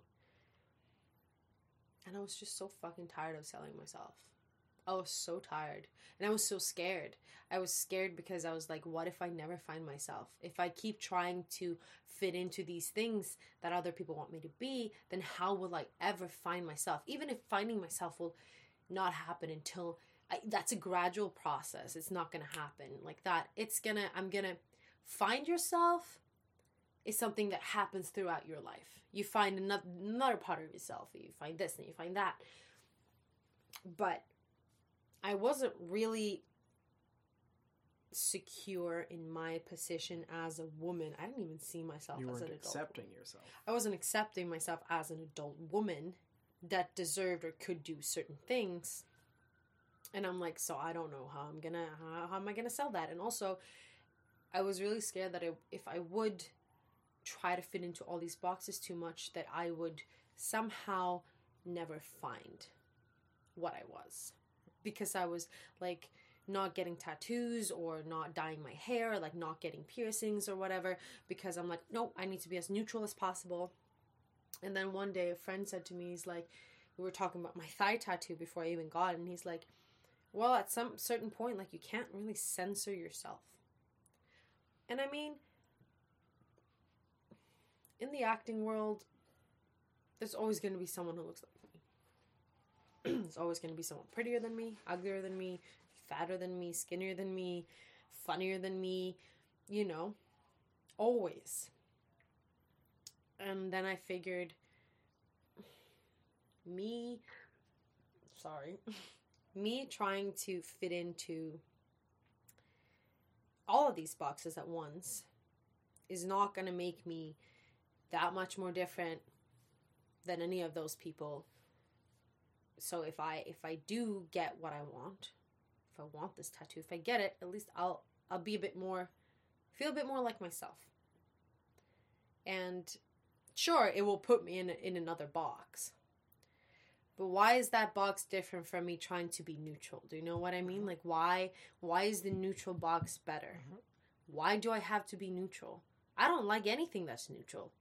And I was just so fucking tired of selling myself. I was so tired. And I was so scared. I was scared because I was like, what if I never find myself? If I keep trying to fit into these things that other people want me to be, then how will I ever find myself? Even if finding myself will not happen until... that's a gradual process. It's not going to happen like that. Find yourself is something that happens throughout your life. You find another part of yourself. You find this and you find that. But I wasn't really secure in my position as a woman. I didn't even see myself as an adult. You weren't accepting yourself. I wasn't accepting myself as an adult woman that deserved or could do certain things. And I'm like, so I don't know how am I going to sell that? And also... I was really scared that if I would try to fit into all these boxes too much, that I would somehow never find what I was. Because I was, like, not getting tattoos or not dyeing my hair, or, like, not getting piercings or whatever. Because I'm like, nope, I need to be as neutral as possible. And then one day a friend said to me, he's like, we were talking about my thigh tattoo before I even got it. And he's like, well, at some certain point, like, you can't really censor yourself. And I mean, in the acting world, there's always going to be someone who looks like me. There's always going to be someone prettier than me, uglier than me, fatter than me, skinnier than me, funnier than me, always. And then I figured, me trying to fit into all of these boxes at once is not going to make me that much more different than any of those people. So if I do get what I want, if I want this tattoo, if I get it, at least I'll be feel a bit more like myself. And sure, it will put me in another box. But why is that box different from me trying to be neutral? Do you know what I mean? Like, why is the neutral box better? Why do I have to be neutral? I don't like anything that's neutral.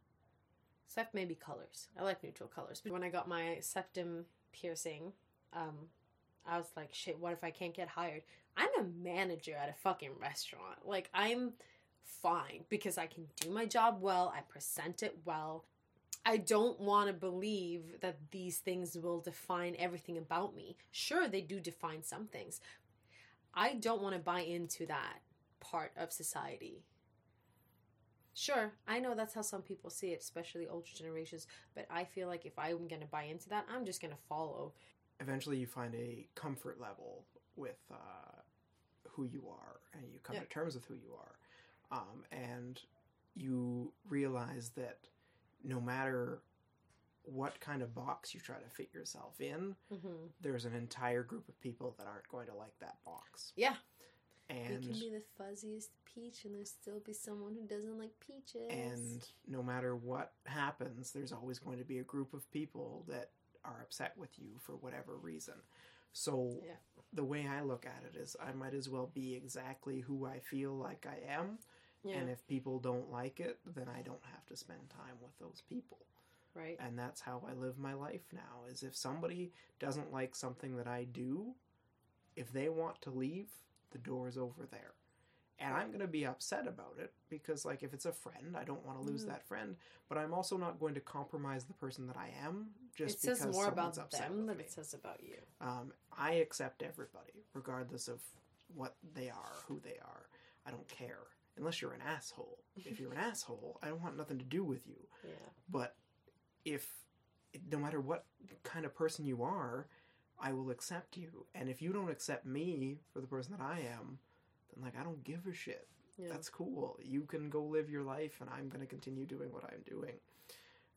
Except maybe colors. I like neutral colors. But when I got my septum piercing, I was like, shit, what if I can't get hired? I'm a manager at a fucking restaurant. Like, I'm fine because I can do my job well. I present it well. I don't want to believe that these things will define everything about me. Sure, they do define some things. I don't want to buy into that part of society. Sure, I know that's how some people see it, especially older generations, but I feel like if I'm going to buy into that, I'm just going to follow. Eventually you find a comfort level with who you are, and you come to terms with who you are. And you realize that no matter what kind of box you try to fit yourself in, mm-hmm. there's an entire group of people that aren't going to like that box. Yeah. And you can be the fuzziest peach and there'll still be someone who doesn't like peaches. And no matter what happens, there's always going to be a group of people that are upset with you for whatever reason. So the way I look at it is I might as well be exactly who I feel like I am. Yeah. And if people don't like it, then I don't have to spend time with those people. Right. And that's how I live my life now, is if somebody doesn't like something that I do, if they want to leave, the door's over there. And I'm going to be upset about it because, like, if it's a friend, I don't want to lose that friend. But I'm also not going to compromise the person that I am just because someone's upset with me. It says more about them than it says about you. I accept everybody, regardless of what they are, who they are. I don't care. Unless you're an asshole. If you're an asshole, I don't want nothing to do with you. Yeah. But if, no matter what kind of person you are, I will accept you. And if you don't accept me for the person that I am, then, like, I don't give a shit. Yeah. That's cool. You can go live your life, and I'm going to continue doing what I'm doing.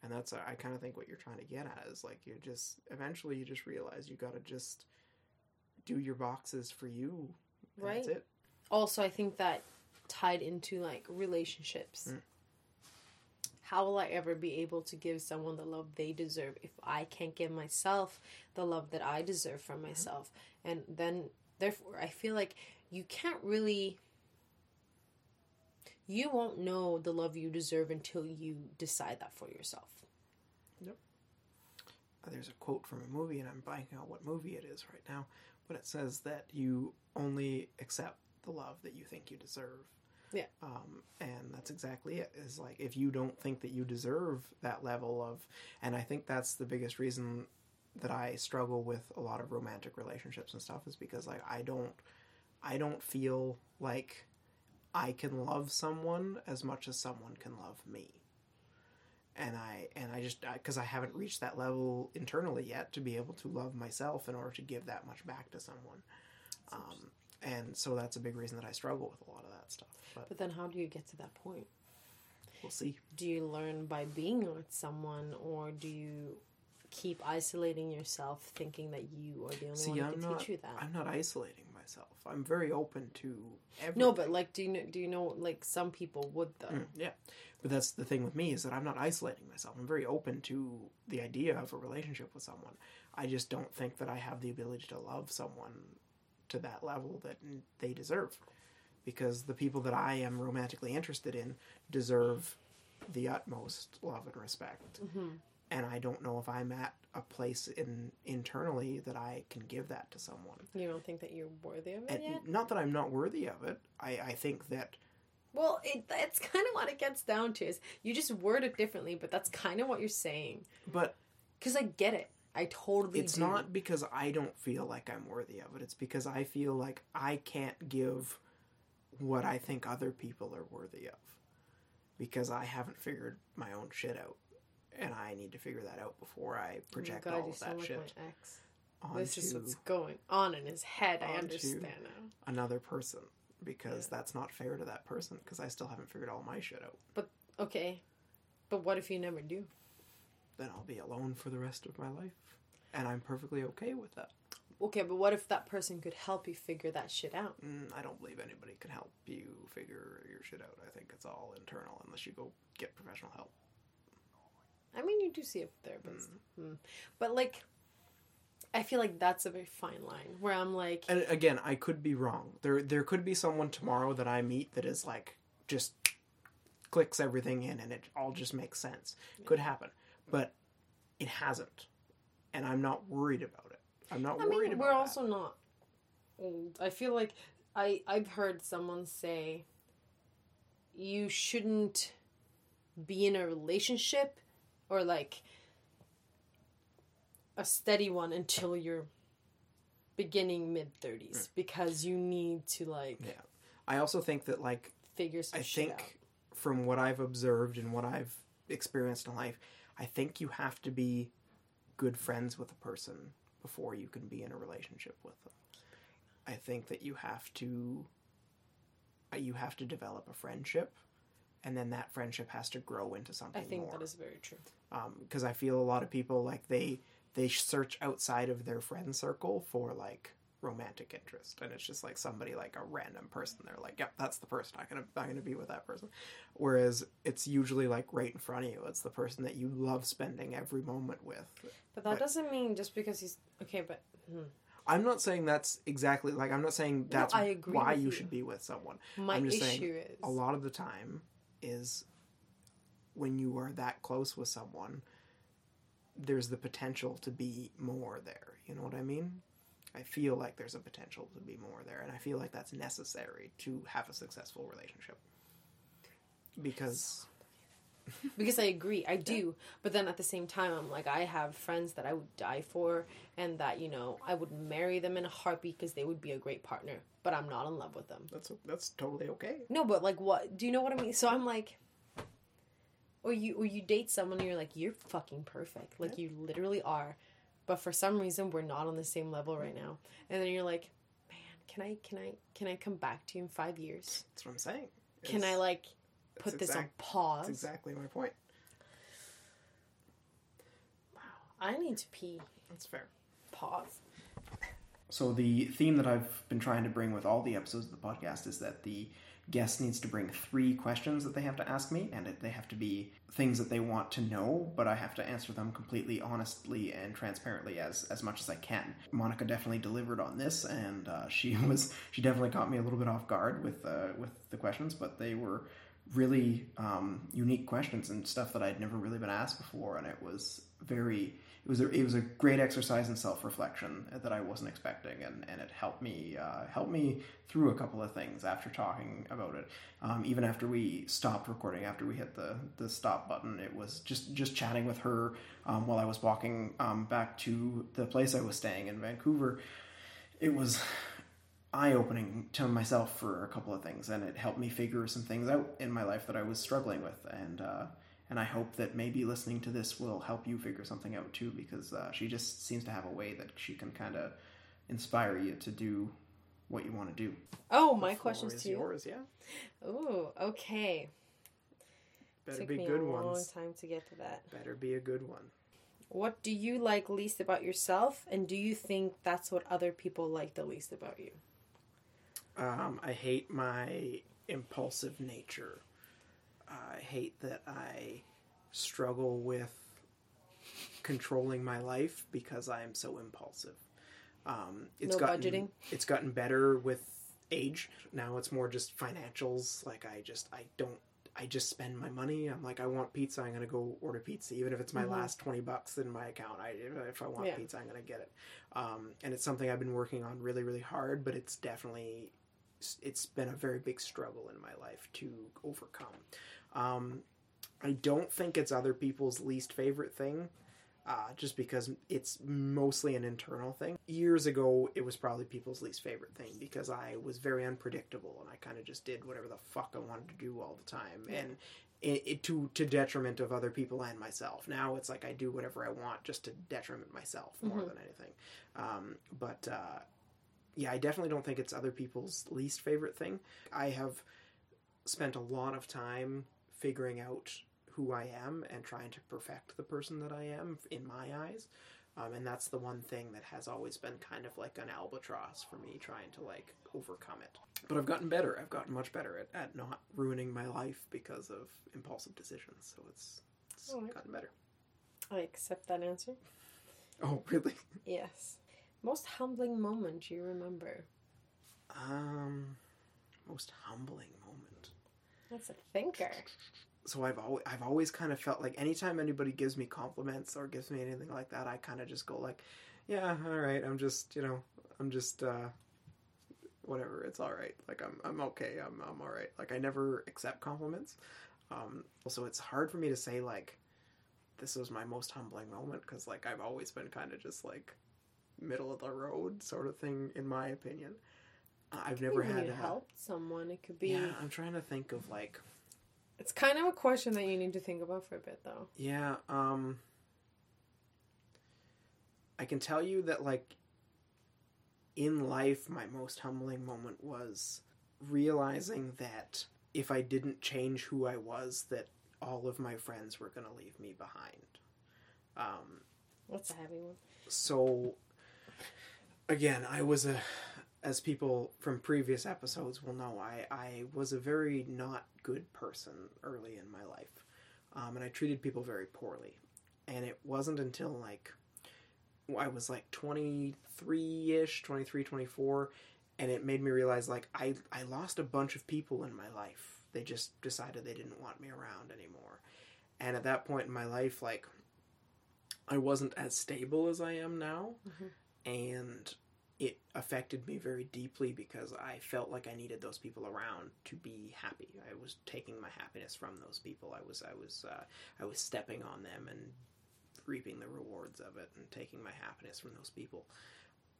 And that's, I kind of think what you're trying to get at is, like, you just, eventually you just realize you got to just do your boxes for you. Right. That's it. Also, I think that tied into, like, relationships. Mm. How will I ever be able to give someone the love they deserve if I can't give myself the love that I deserve from myself? And then, therefore, I feel like you can't really... You won't know the love you deserve until you decide that for yourself. Nope. There's a quote from a movie, and I'm blanking out what movie it is right now, but it says that you only accept the love that you think you deserve. Yeah. And that's exactly it. Is like, if you don't think that you deserve that level of, and I think that's the biggest reason that I struggle with a lot of romantic relationships and stuff, is because, like, I don't feel like I can love someone as much as someone can love me. And I just, because I haven't reached that level internally yet to be able to love myself in order to give that much back to someone. And so that's a big reason that I struggle with a lot of that stuff. But then how do you get to that point? We'll see. Do you learn by being with someone, or do you keep isolating yourself thinking that you are the only one who can teach you that? I'm not isolating myself. I'm very open to everything. No, but, like, do you know, like, some people would, though. Yeah. But that's the thing with me, is that I'm not isolating myself. I'm very open to the idea of a relationship with someone. I just don't think that I have the ability to love someone to that level that they deserve, because the people that I am romantically interested in deserve the utmost love and respect, mm-hmm. and I don't know if I'm at a place internally that I can give that to someone. You don't think that you're worthy of it yet? Not that I'm not worthy of it. I think that... Well, that's kind of what it gets down to, is you just word it differently, but that's kind of what you're saying. But... Because I get it. I totally do. It's not because I don't feel like I'm worthy of it. It's because I feel like I can't give what I think other people are worthy of, because I haven't figured my own shit out, and I need to figure that out before I project all of that shit. Like my ex. This is what's going on in his head. I understand now. Another person, because that's not fair to that person, because I still haven't figured all my shit out. But okay, but what if you never do? Then I'll be alone for the rest of my life. And I'm perfectly okay with that. Okay, but what if that person could help you figure that shit out? I don't believe anybody can help you figure your shit out. I think it's all internal, unless you go get professional help. I mean, you do see a therapist. But, like, I feel like that's a very fine line, where I'm like... And again, I could be wrong. There could be someone tomorrow that I meet that is, like, just clicks everything in and it all just makes sense. Yeah. Could happen. But it hasn't. And I'm not worried about it. I mean, we're also not old. I feel like I've heard someone say, you shouldn't be in a relationship or like a steady one until you're beginning mid-30s because you need to like I also think that like figure some shit out. From what I've observed and what I've experienced in life, I think you have to be good friends with a person before you can be in a relationship with them. I think that you have to develop a friendship, and then that friendship has to grow into something more. I think that is very true. Because I feel a lot of people, like, they search outside of their friend circle for, like, romantic interest. And it's just, like, somebody, like, a random person. They're like, yep, that's the person. I'm gonna be with that person. Whereas it's usually, like, right in front of you. It's the person that you love spending every moment with. But that doesn't mean just because he's... Okay, but... I'm not saying that's exactly... Like, I'm not saying that's why you should be with someone. My issue is... a lot of the time... is when you are that close with someone, there's the potential to be more there. You know what I mean? I feel like there's a potential to be more there, and I feel like that's necessary to have a successful relationship. Because I agree, I do. But then at the same time, I'm like, I have friends that I would die for, and that, you know, I would marry them in a heartbeat because they would be a great partner. But I'm not in love with them. That's totally okay. No, but like, what? Do you know what I mean? So I'm like, or you date someone and you're like, you're fucking perfect, like you literally are, but for some reason we're not on the same level right now. And then you're like, man, can I come back to you in 5 years? That's what I'm saying. Can I like? Put this on pause. That's exactly my point. Wow. I need to pee. That's fair. Pause. So the theme that I've been trying to bring with all the episodes of the podcast is that the guest needs to bring 3 questions that they have to ask me, and they have to be things that they want to know, but I have to answer them completely honestly and transparently as much as I can. Monika definitely delivered on this, and she definitely caught me a little bit off guard with the questions, but they were really unique questions and stuff that I'd never really been asked before, and it was a great exercise in self-reflection that I wasn't expecting, and it helped me through a couple of things after talking about it. Even after we stopped recording, after we hit the stop button, it was just chatting with her while I was walking back to the place I was staying in Vancouver. It was eye-opening to myself for a couple of things, and it helped me figure some things out in my life that I was struggling with, and I hope that maybe listening to this will help you figure something out too, because she just seems to have a way that she can kind of inspire you to do what you want to do. Oh, my question's to you. Yours, yeah. Ooh, okay. Better be good ones. Took me a long time to get to that. Better be a good one. What do you like least about yourself, and do you think that's what other people like the least about you? I hate my impulsive nature. I hate that I struggle with controlling my life because I am so impulsive. Budgeting? It's gotten better with age. Now it's more just financials. Like I just spend my money. I'm like, I want pizza. I'm going to go order pizza. Even if it's my last $20 in my account, if I want pizza, I'm going to get it. And it's something I've been working on really, really hard, but it's definitely, it's been a very big struggle in my life to overcome. I don't think it's other people's least favorite thing, just because it's mostly an internal thing. Years ago, it was probably people's least favorite thing because I was very unpredictable and I kind of just did whatever the fuck I wanted to do all the time, and it to detriment of other people and myself. Now it's like I do whatever I want just to detriment myself more than anything. I definitely don't think it's other people's least favorite thing. I have spent a lot of time figuring out who I am and trying to perfect the person that I am in my eyes. And that's the one thing that has always been kind of like an albatross for me, trying to like overcome it. But I've gotten better. I've gotten much better at not ruining my life because of impulsive decisions. So it's gotten better. I accept that answer. Oh, really? Yes. Most humbling moment you remember? Most humbling moment. That's a thinker. So I've always kind of felt like anytime anybody gives me compliments or gives me anything like that, I kind of just go like, yeah, all right, I'm just whatever, it's all right. Like I'm okay, I'm all right. Like I never accept compliments. So it's hard for me to say like, this was my most humbling moment, because, like, I've always been kind of just, like, middle of the road sort of thing, in my opinion. I've never had to help someone. It could be... Yeah, I'm trying to think of, like... It's kind of a question that you need to think about for a bit, though. Yeah, I can tell you that, like, in life, my most humbling moment was realizing that if I didn't change who I was, that all of my friends were going to leave me behind. That's a heavy one. So, again, I was a... As people from previous episodes will know, I was a very not good person early in my life. And I treated people very poorly. And it wasn't until, like, I was, like, 23-ish, 23, 24, and it made me realize, like, I lost a bunch of people in my life. They just decided they didn't want me around anymore. And at that point in my life, like, I wasn't as stable as I am now. Mm-hmm. And... it affected me very deeply because I felt like I needed those people around to be happy. I was taking my happiness from those people. I was stepping on them and reaping the rewards of it and taking my happiness from those people.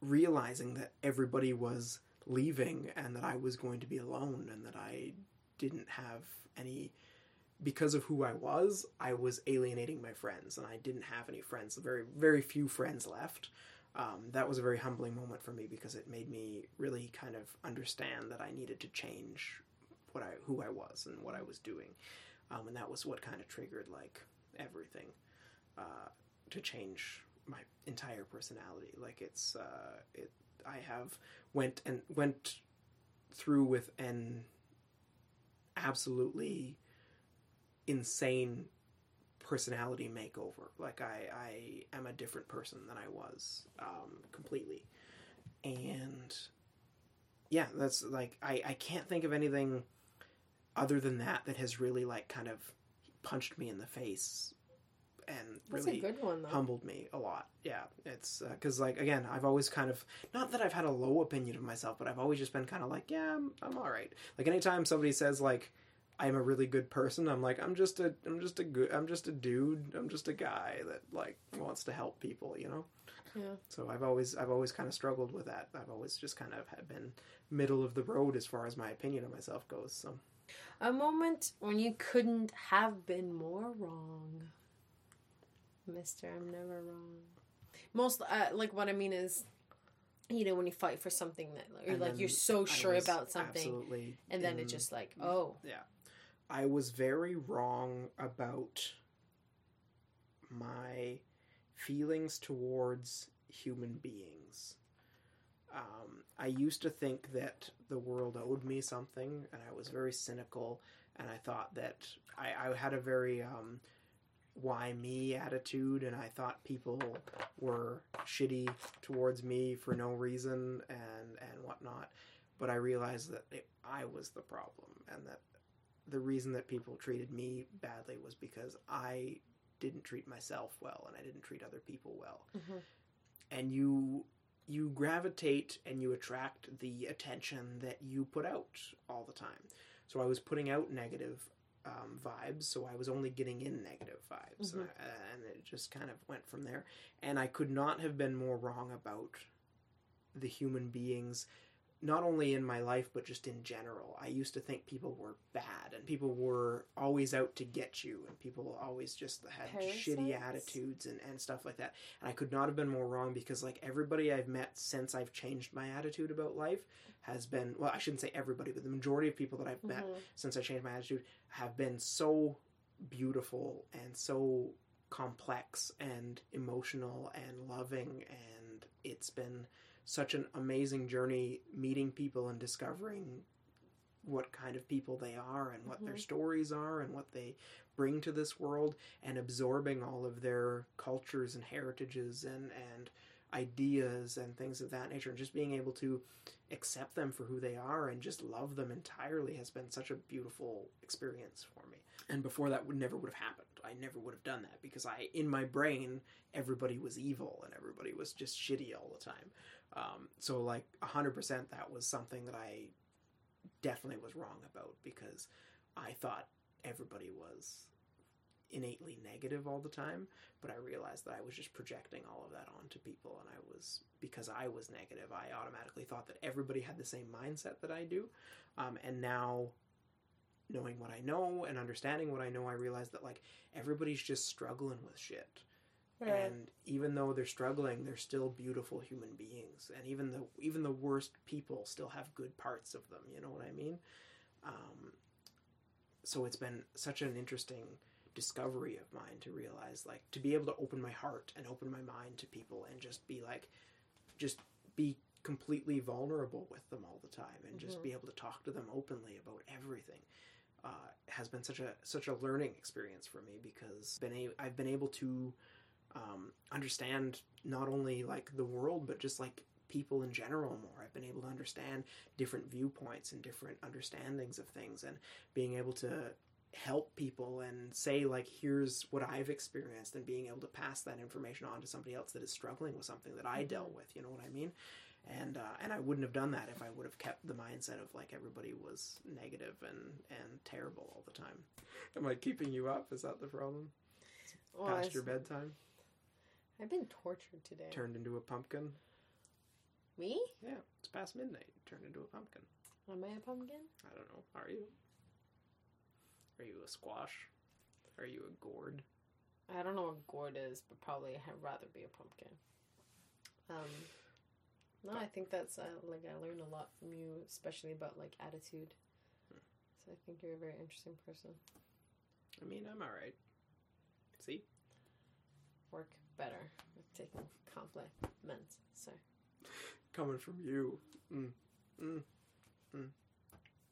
Realizing that everybody was leaving and that I was going to be alone and that I didn't have any... Because of who I was alienating my friends and I didn't have any friends. Very, very few friends left. That was a very humbling moment for me because it made me really kind of understand that I needed to change who I was and what I was doing. And that was what kind of triggered, like, everything, to change my entire personality. Like, I went through with an absolutely insane personality makeover. Like, I am a different person than I was, completely. And yeah, that's like, I can't think of anything other than that has really, like, kind of punched me in the face and really humbled me a lot. Yeah. It's 'cause, like, again, I've always kind of, not that I've had a low opinion of myself, but I've always just been kind of like, yeah, I'm all right. Like, anytime somebody says, like, I'm a really good person, I'm like, I'm just a dude. I'm just a guy that, like, wants to help people, you know? Yeah. So I've always kind of struggled with that. I've always just kind of have been middle of the road as far as my opinion of myself goes. So a moment when you couldn't have been more wrong. Mr. I'm never wrong. Most, like, what I mean is, you know, when you fight for something that, like, you're, like, you're so sure about something. Absolutely. And then it's just like, oh. Yeah. I was very wrong about my feelings towards human beings. I used to think that the world owed me something, and I was very cynical, and I thought that I had a very why me attitude, and I thought people were shitty towards me for no reason and whatnot. But I realized that I was the problem, and that the reason that people treated me badly was because I didn't treat myself well and I didn't treat other people well. Mm-hmm. And you gravitate and you attract the attention that you put out all the time. So I was putting out negative vibes, so I was only getting in negative vibes. Mm-hmm. And it just kind of went from there. And I could not have been more wrong about the human beings, not only in my life, but just in general. I used to think people were bad, and people were always out to get you, and people always just had parasites, shitty attitudes and stuff like that. And I could not have been more wrong because, like, everybody I've met since I've changed my attitude about life has been, well, I shouldn't say everybody, but the majority of people that I've met since I changed my attitude have been so beautiful and so complex and emotional and loving, and it's been such an amazing journey meeting people and discovering what kind of people they are and what their stories are and what they bring to this world, and absorbing all of their cultures and heritages and ideas and things of that nature, and just being able to accept them for who they are and just love them entirely has been such a beautiful experience for me. And before that never would have happened. I never would have done that because in my brain, everybody was evil and everybody was just shitty all the time. So, like, 100% that was something that I definitely was wrong about because I thought everybody was innately negative all the time, but I realized that I was just projecting all of that onto people, and because I was negative, I automatically thought that everybody had the same mindset that I do, and now, knowing what I know and understanding what I know, I realized that, like, everybody's just struggling with shit. Right. And even though they're struggling, they're still beautiful human beings. And even the worst people still have good parts of them. You know what I mean? So it's been such an interesting discovery of mine to realize, like, to be able to open my heart and open my mind to people and just be like, just be completely vulnerable with them all the time and just be able to talk to them openly about everything. Has been such a learning experience for me, because I've been able to understand not only, like, the world, but just, like, people in general more. I've been able to understand different viewpoints and different understandings of things, and being able to help people and say, like, here's what I've experienced, and being able to pass that information on to somebody else that is struggling with something that I dealt with. You know what I mean? And I wouldn't have done that if I would have kept the mindset of, like, everybody was negative and terrible all the time. Am I keeping you up? Is that the problem? Well, past your bedtime? I've been tortured today. Turned into a pumpkin? Me? Yeah, it's past midnight. Turned into a pumpkin. Am I a pumpkin? I don't know. Are you? Are you a squash? Are you a gourd? I don't know what gourd is, but probably I'd rather be a pumpkin. No, I think that's, like, I learned a lot from you, especially about, like, attitude. Hmm. So I think you're a very interesting person. I mean, I'm alright. See? Work better with taking compliments, sir. Coming from you.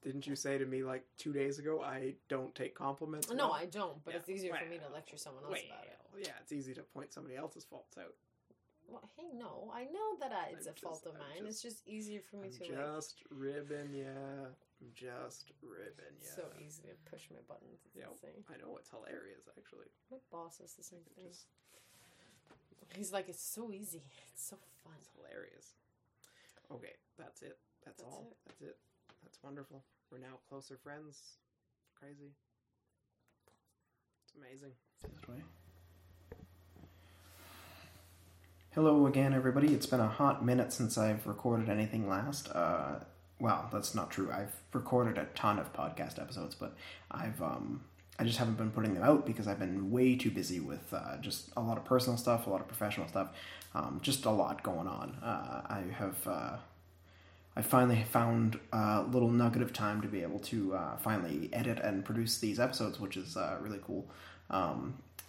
Didn't you say to me, like, 2 days ago, I don't take compliments? No, well? I don't, but yeah. It's easier for me to lecture someone else about it. Yeah, it's easy to point somebody else's faults out. Well, hey, no, I know that it's a fault of mine. It's just easier for me to, like... I'm just ribbing you. So easy to push my buttons. It's insane. I know. It's hilarious, actually. My boss is the same thing. He's like, it's so easy. It's so fun. It's hilarious. Okay, that's it. That's all. That's wonderful. We're now closer friends. Crazy. It's amazing. That way. Hello again, everybody. It's been a hot minute since I've recorded anything last. Well, that's not true. I've recorded a ton of podcast episodes, but I just haven't been putting them out because I've been way too busy with just a lot of personal stuff, a lot of professional stuff, just a lot going on. I finally found a little nugget of time to be able to finally edit and produce these episodes, which is really cool.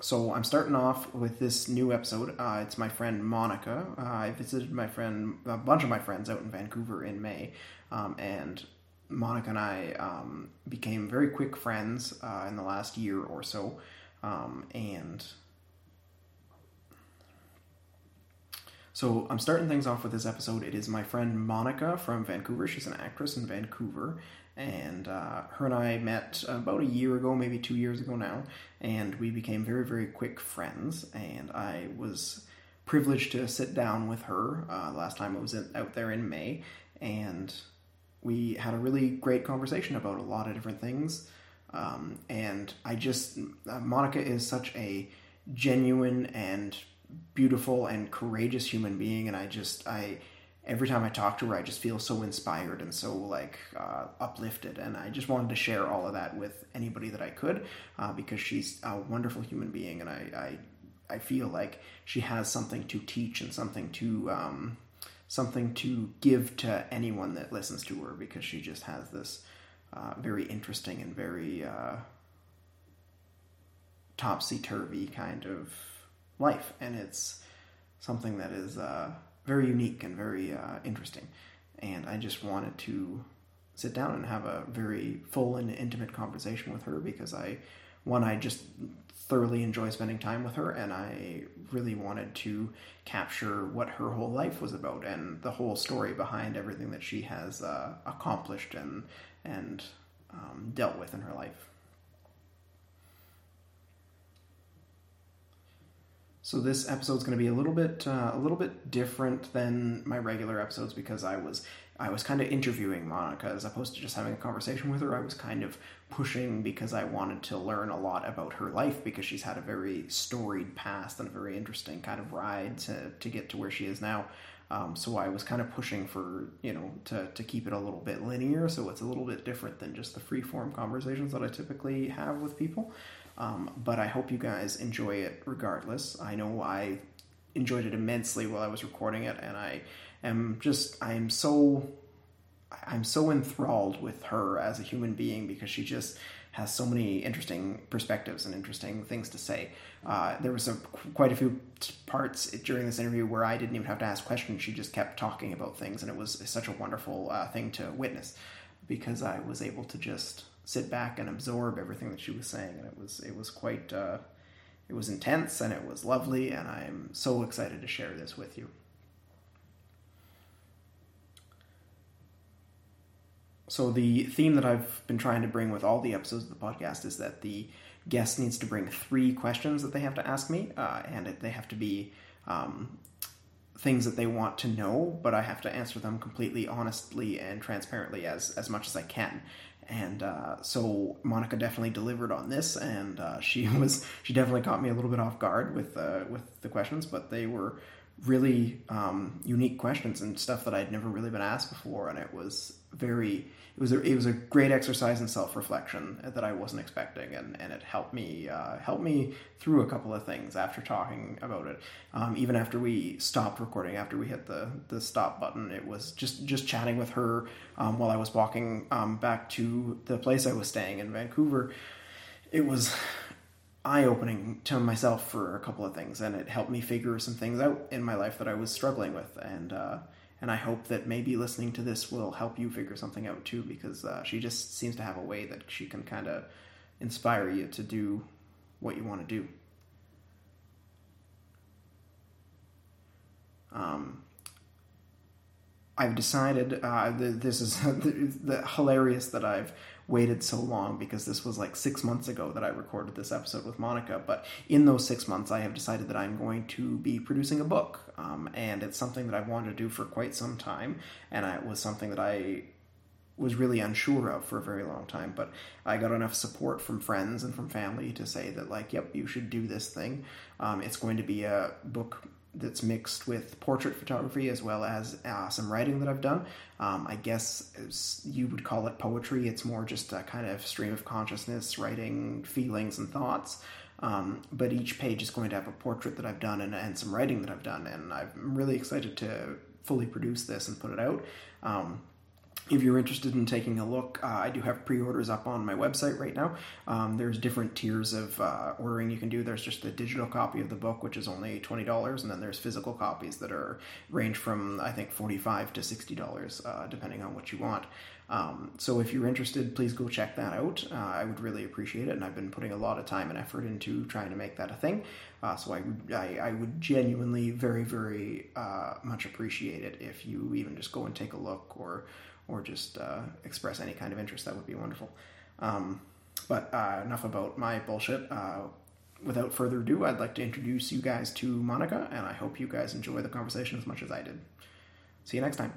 So I'm starting off with this new episode. It's my friend Monika. I visited a bunch of my friends out in Vancouver in May, and Monika and I became very quick friends in the last year or so, and so I'm starting things off with this episode. It is my friend Monika from Vancouver. She's an actress in Vancouver. And her and I met about a year ago, maybe 2 years ago now, and we became very, very quick friends, and I was privileged to sit down with her last time I was out there in May, and we had a really great conversation about a lot of different things, and Monika is such a genuine and beautiful and courageous human being, and every time I talk to her, I just feel so inspired and so, like, uplifted. And I just wanted to share all of that with anybody that I could, because she's a wonderful human being. And I feel like she has something to teach and something to give to anyone that listens to her, because she just has this very interesting and very topsy-turvy kind of life. And it's something that is... very unique and very interesting, and I just wanted to sit down and have a very full and intimate conversation with her, because I just thoroughly enjoy spending time with her, and I really wanted to capture what her whole life was about and the whole story behind everything that she has accomplished and dealt with in her life. So this episode's going to be a little bit different than my regular episodes, because I was I was kind of interviewing Monika as opposed to just having a conversation with her. I was kind of pushing because I wanted to learn a lot about her life, because she's had a very storied past and a very interesting kind of ride to get to where she is now. So I was kind of pushing for, to keep it a little bit linear. So it's a little bit different than just the free form conversations that I typically have with people. But I hope you guys enjoy it regardless. I know I enjoyed it immensely while I was recording it, and I'm so enthralled with her as a human being, because she just has so many interesting perspectives and interesting things to say. There was quite a few parts during this interview where I didn't even have to ask questions. She just kept talking about things, and it was such a wonderful thing to witness, because I was able to just sit back and absorb everything that she was saying, and it was quite it was intense, and it was lovely, and I'm so excited to share this with you. So the theme that I've been trying to bring with all the episodes of the podcast is that the guest needs to bring 3 questions that they have to ask me, and they have to be things that they want to know, but I have to answer them completely, honestly, and transparently as much as I can. And so Monika definitely delivered on this, and she definitely caught me a little bit off guard with the questions, but they were really unique questions and stuff that I'd never really been asked before, and it was a great exercise in self-reflection that I wasn't expecting, and it helped me through a couple of things after talking about it. Even after we stopped recording, after we hit the stop button, it was just chatting with her while I was walking back to the place I was staying in Vancouver. It was eye-opening to myself for a couple of things, and it helped me figure some things out in my life that I was struggling with, and I hope that maybe listening to this will help you figure something out too, because she just seems to have a way that she can kind of inspire you to do what you want to do. I've decided, this is hilarious that I've waited so long, because this was like 6 months ago that I recorded this episode with Monika, but in those 6 months I have decided that I'm going to be producing a book, and it's something that I've wanted to do for quite some time, and it was something that I was really unsure of for a very long time, but I got enough support from friends and from family to say that, like, yep, you should do this thing. It's going to be a book that's mixed with portrait photography as well as some writing that I've done. I guess you would call it poetry. It's more just a kind of stream of consciousness, writing feelings and thoughts. But each page is going to have a portrait that I've done and some writing that I've done. And I'm really excited to fully produce this and put it out. If you're interested in taking a look, I do have pre-orders up on my website right now. There's different tiers of ordering you can do. There's just the digital copy of the book, which is only $20, and then there's physical copies that range from, I think, $45 to $60, depending on what you want. So if you're interested, please go check that out. I would really appreciate it, and I've been putting a lot of time and effort into trying to make that a thing. So I would genuinely very, very much appreciate it if you even just go and take a look, or just express any kind of interest. That would be wonderful. But enough about my bullshit. Without further ado, I'd like to introduce you guys to Monika, and I hope you guys enjoy the conversation as much as I did. See you next time.